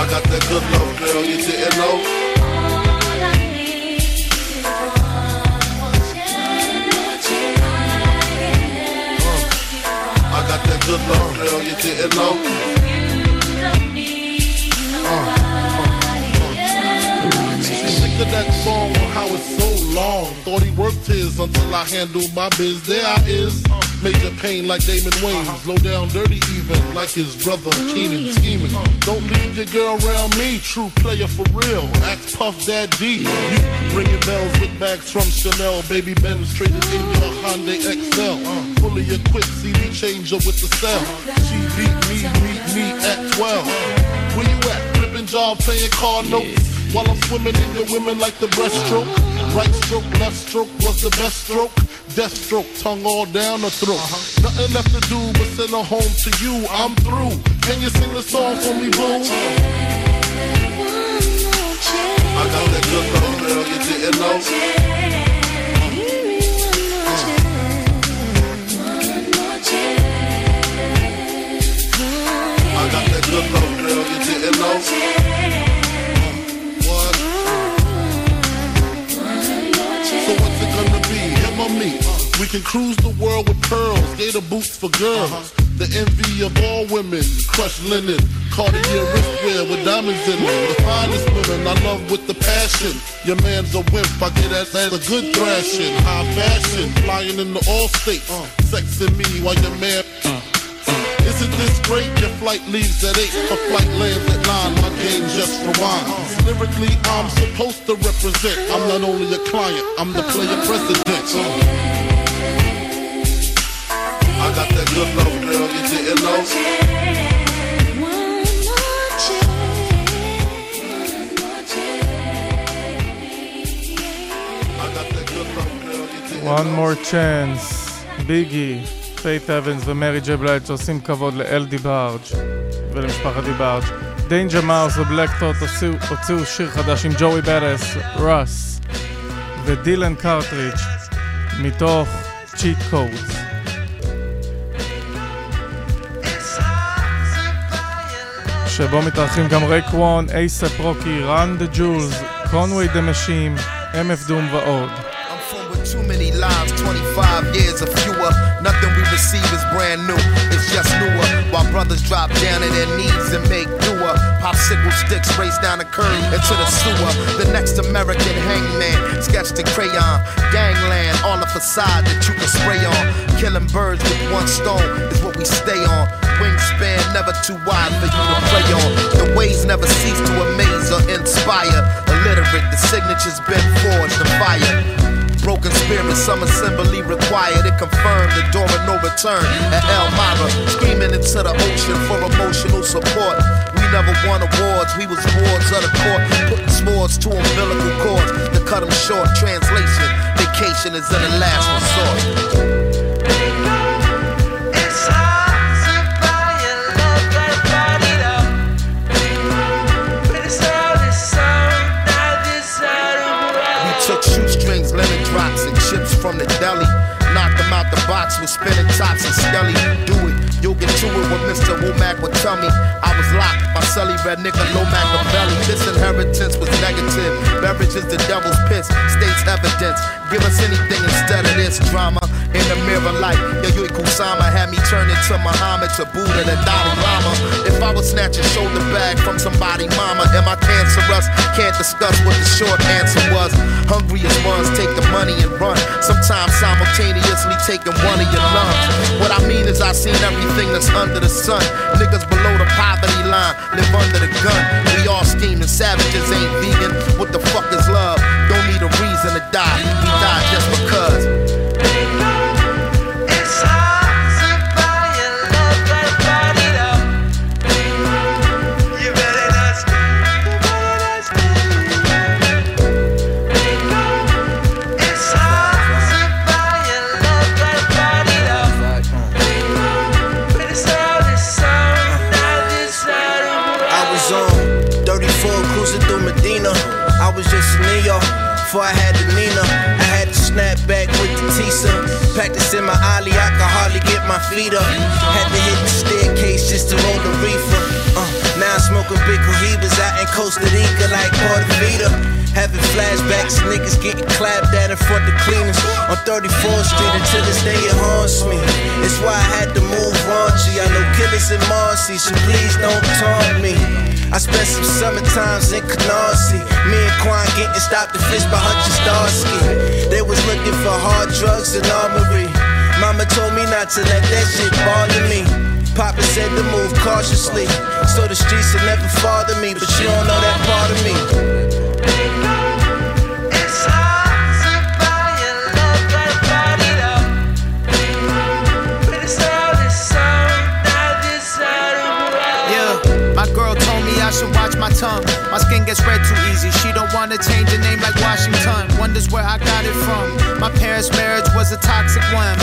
I got that good love, girl, you didn't know. All I need is one more chance. I got that good love, girl, you didn't know. You don't need nobody else. Look at that song on how it's so long. Thought he worked his until I handled my biz. There I is, major pain like Damon Wayans, low down dirty even like his brother Keenan scheming. Don't leave your girl around me, true player for real, act Puff Daddy. You ringing bells with bags from Chanel, baby Ben's traded in your Hyundai XL, fully equipped CD changer with the cell. She meet me at 12. Where you at? Flipping job, playing car notes while I'm swimming in your women like the breaststroke. Right stroke, left stroke was the best stroke. Death stroke, tongue all down the throat. Nothing left to do but send her home to you. I'm through. Can you sing the song for me, boo? I got that good love, girl, you didn't know. I got that good love, girl, you didn't know. So what's it gonna be, him or me? We can cruise the world with pearls, gator boots for girls, the envy of all women, crushed linen, Cartier wristwear with diamonds in it. The finest women I love with the passion. Your man's a wimp, I get ass a good thrashing. High fashion, flying in the all states, sexing me while your man. Isn't this great? Your flight leaves at 8, my flight lands at 9, my game just rewinds. Lyrically, I'm supposed to represent. I'm not only a client, I'm the player president. I got that good love, girl, you didn't know. I got that good love, girl, you didn't know. One more chance, Biggie. פייט אבנס ומרי ג'יי בלייד שעושים כבוד לאל דיבארג' ולמשפחת דיבארג'. דיינג'ר מאוס ובלק תות הוציאו שיר חדש עם ג'וי בדס, רס ודילן קארטריץ' מתוך צ'יט קודס. שבו מתארחים גם ריק וון, אייסאפ רוקי, רן דה ג'ולס, קונווי דה משין, אמף דום ועוד. Too many lives, 25 years or fewer. Nothing we receive is brand new, it's just newer. While brothers drop down to their knees and make newer. Popsicle sticks race down the curb into the sewer. The next American hangman, sketched in crayon. Gangland, all the facade that you can spray on. Killing birds with one stone is what we stay on. Wingspan never too wide for you to play on. The waves never cease to amaze or inspire. Illiterate, the signature's been forged to fire. Broken spirit, some assembly required. It confirmed the door of no return at Elmira, screaming into the ocean for emotional support. We never won awards, we was wards of the court, putting swords to umbilical cords to cut them short. Translation, vacation is in the last resort. From the deli, knock them out the box with spinning tops and skelly. Do it, you'll get to it. What Mr. Womack would tell me, I was locked. My celly red nigga, no Machiavelli. This inheritance was negative. Beverage is the devil's piss. States evidence. Give us anything instead of this drama. In the mirror light, yo, you Kusama had me turn into Muhammad, to Buddha, the Dalai Lama. If I would snatch a shoulder bag from somebody, mama, am I cancerous? Can't discuss what the short answer was. Hungry as ones take the money and run. Sometimes simultaneously taking one of your lungs. What I mean is I've seen everything that's under the sun. Niggas below the poverty line live under the gun. We all scheming, savages ain't vegan. What the fuck is love? Don't need a reason to die. We die just because. Before I had the Nina, I had to snap back with the Tisa. Practicing my ollie, I could hardly get my feet up. Had to hit the staircase just to roll the reefer. Now I'm smoking big cohibas out in Costa Rica like Puerto Vita. Having flashbacks, niggas getting clapped at in front of cleaners on 34th Street. Until this day it haunts me. It's why I had to move raunchy. I know killers in Marcy, so please don't taunt me. I spent some summer times in Canarsie. Me and Quan getting stopped to fish by Hutch and Starsky. They was looking for hard drugs and armory. Mama told me not to let that shit bother me. Papa said to move cautiously, so the streets would never father me. But you don't know that part of me. Watch my tongue, my skin gets red too easy. She don't wanna change her name like Washington. Wonders where I got it from. My parents' marriage was a toxic one.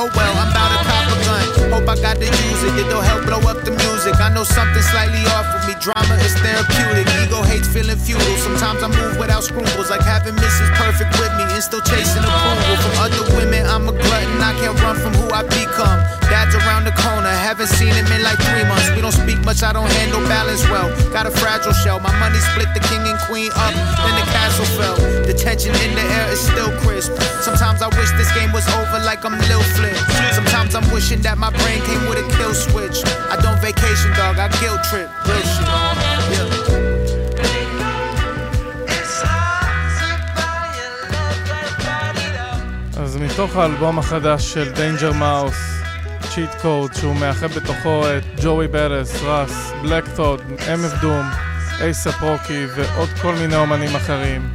Oh well, I'm about to cop a gun. Hope I got to use it, it'll help blow up the music. I know something slightly off with me. Drama is therapeutic, ego hates feeling futile. Sometimes I move without scruples, like having Mrs. Perfect with me and still chasing approval from other women. I'm a glutton, I can't run from who I become. Dad's around the corner, haven't seen him in like 3 months. We don't speak much, I don't handle balance well. Got a fragile shell, my money split the king and queen up, then the castle fell. The tension in the air is still crisp. Sometimes I wish this game was over like I'm Lil Flip. Sometimes I'm wishing that my brain came with a kill switch. I don't vacation, dog, I guilt trip, real shit. Yeah. אז מתוך האלבום החדש של Danger Mouse, צ'יט קוד, שהוא מאחד בתוכו את ג'וי ברס, רס, בלק תוד, אמף דום, אייסה פרוקי ועוד כל מיני אומנים אחרים.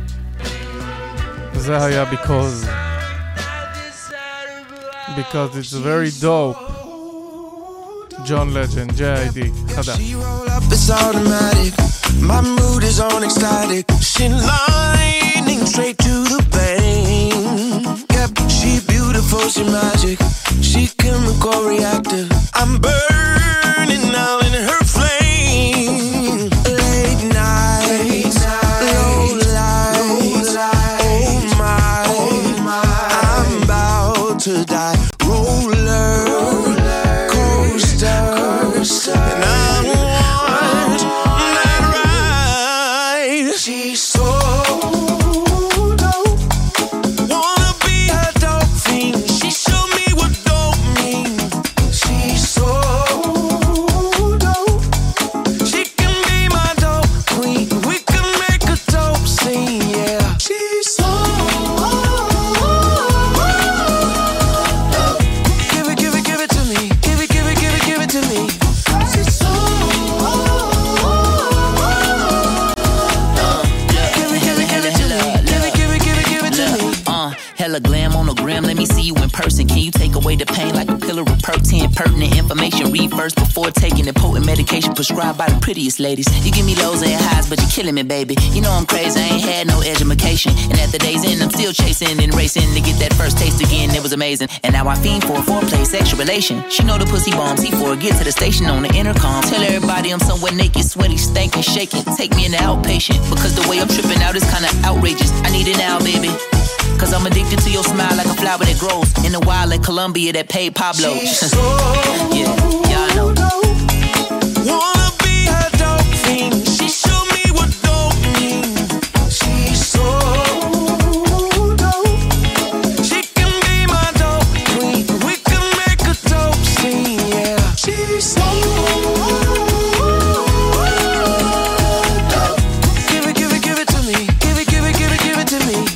זה היה Because. Because it's very dope. John Legend, J.I.D. חדש. She roll up, it's automatic. My mood is on ecstatic. She lightning straight to the vein. Yep, she beautiful, she magic. She chemical reactive. I'm burning now in her flame. Late night, low light. Oh my, oh my. I'm about to die. Roller coaster, and I'm on that ride. She's so dope. Wanna be hella glam on the gram. Let me see you in person. Can you take away the pain like a pillar of perk 10? Pertinent information, read first before taking the potent medication prescribed by the prettiest ladies. You give me lows and highs, but you're killing me, baby. You know I'm crazy, I ain't had no education. And at the day's end, I'm still chasing and racing to get that first taste again. It was amazing. And now I fiend for a foreplay sexual relation. She know the pussy bombs, C4, get to the station on the intercom. Tell everybody I'm somewhere naked, sweaty, stankin', shaking. Take me in the outpatient, because the way I'm tripping out is kinda outrageous. I need it now, baby. Cause I'm addicted to your smile like a flower that grows in the wild like Colombia that paid Pablo. She's so yeah, y'all know. Wanna be her dope fiend. She showed me what dope means. She's so dope. She can be my dope queen. We can make a dope scene, yeah. She's so dope. Give it, give it, give it to me. Give it, give it, give it, give it to me.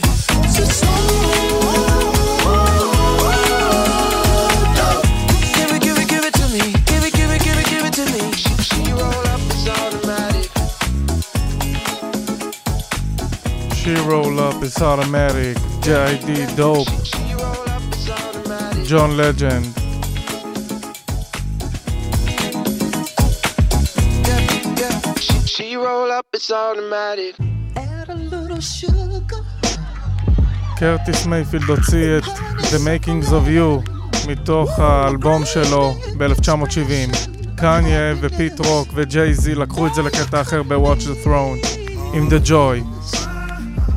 She roll up, it's automatic. J.I.D. Dope, John Legend. She roll up, it's automatic. Add a little sugar. קרטיס מייפילד הוציא את The Makings of You מתוך האלבום שלו ב-1970. קניה ופיט רוק וג'יי-זי לקחו את זה לקטע אחר ב-Watch the Throne עם The Joy.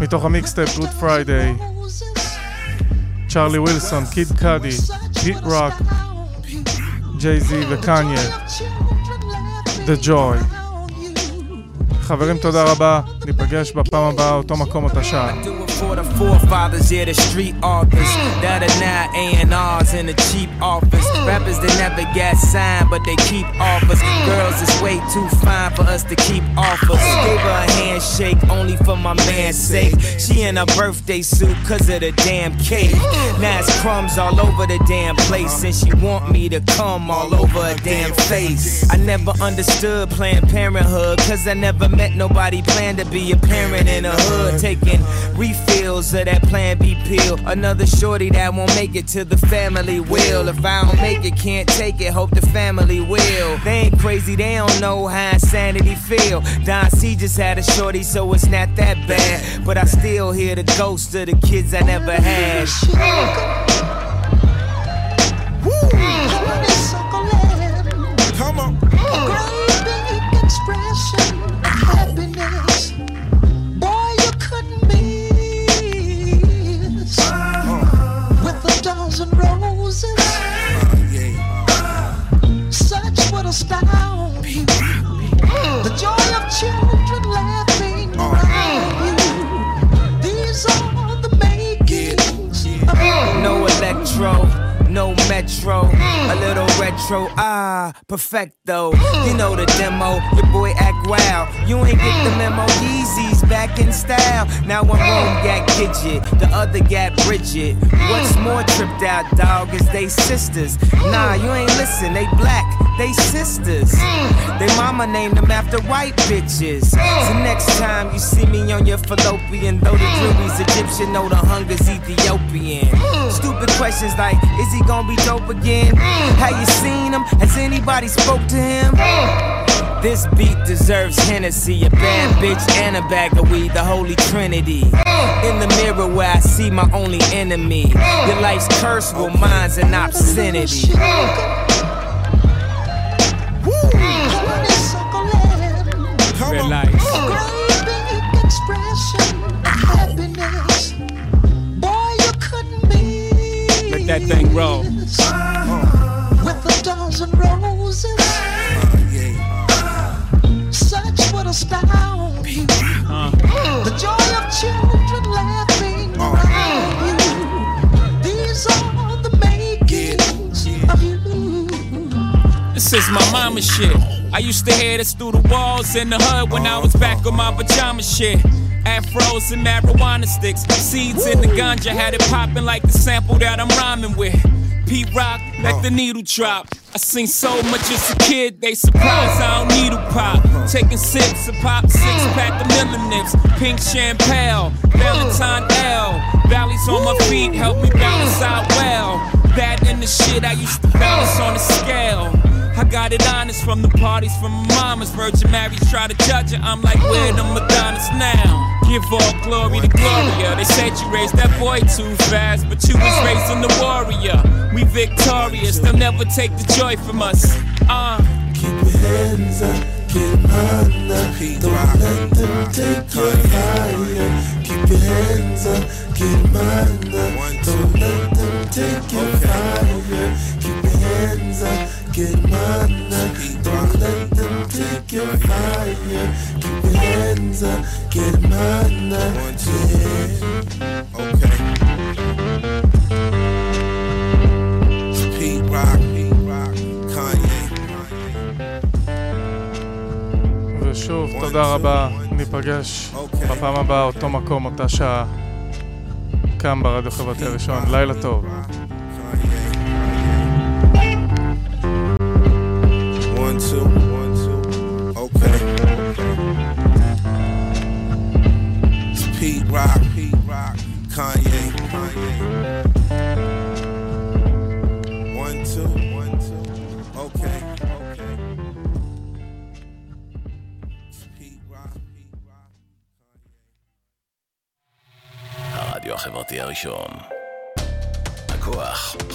מתוך המיקסטייפ גוד פריידיי, צ'רלי ווילסון, קיד קאדי, פיט רוק, ג'יי-זי וקניה, The Joy. חברים, תודה רבה, ניפגש בפעם הבאה, אותו מקום, אותה שעה. For the forefathers, yeah, the street authors that are now A&Rs in the cheap office. Rappers that never got signed, but they keep offers. Girls is way too fine for us to keep offers. Gave her a handshake only for my man's sake. She in her birthday suit cause of the damn cake. Now it's crumbs all over the damn place, and she want me to come all over her damn face. I never understood Planned Parenthood, cause I never met nobody planned to be a parent in the hood. Taking refills of that Plan B pill. Another shorty that won't make it to the family will. If I don't make it, can't take it, hope the family will. They ain't crazy, they don't know how insanity feel. Don C just had a shorty, so it's not that bad. But I still hear the ghost of the kids I never had. Come on. A great expression of happiness. Boy, you couldn't be and roses, such what a style. The joy of children laughing around you. These are the makings of you. No electro, no metro, a little retro, perfecto. You know the demo, your boy act wild. You ain't get the memo, Yeezy's back in style. Now one room got Gidget, the other got Bridget. What's more tripped out, dog, is they sisters. Nah, you ain't listen, they black, they sisters. They mama named them after white bitches. So next time you see me on your fallopian, though the jewelry's Egyptian, know the hunger's Ethiopian. Stupid questions like, is he gonna be dope again? Have you seen him? Has anybody spoke to him? This beat deserves Hennessy, a bad bitch and a bag of weed, the holy trinity. In the mirror where I see my only enemy. Your life's curse, well mine's an obscenity. Red lights. A great expression of happiness. Boy, you couldn't be. Let that thing roll. With a dozen roses. Such what a style. The joy of children laughing around you. These are the makings of you. This is my mama shit. I used to hear this through the walls in the hood when I was back on my pajama shit. Afros and marijuana sticks, seeds in the ganja had it popping like the sample that I'm rhyming with. P-Rock, let the needle drop. I seen so much as a kid, they surprised I don't needle pop. Taking sips of pop, six-pack of Millennials, pink champagne, Valentine L. Valleys on my feet, help me balance out well. That and the shit I used to balance on the scale. I got it honest from the parties from my mama's. Virgin Mary try to judge her, I'm like, where the Madonna's now? Give all glory to Gloria. They said you raised that boy too fast, but you was raising the warrior. We victorious, they'll never take the joy from us. Keep your hands up, get under. Don't let them take you higher. Keep your hands up, get under. Don't let them take you higher. Keep your hands up, get money, don't let them take your fire. Keep your hands up, get money. Okay. Pete Rock, Kanye. ושוב, תודה רבה. ניפגש בפעם הבאה, אותו מקום, אותה שעה. כאן ברדיו חברתי הראשון. לילה טוב. One, two, okay. It's Pete Rock, Kanye. One, two, okay. It's Pete Rock, Kanye. הרדיו החברתי הראשון. הכוח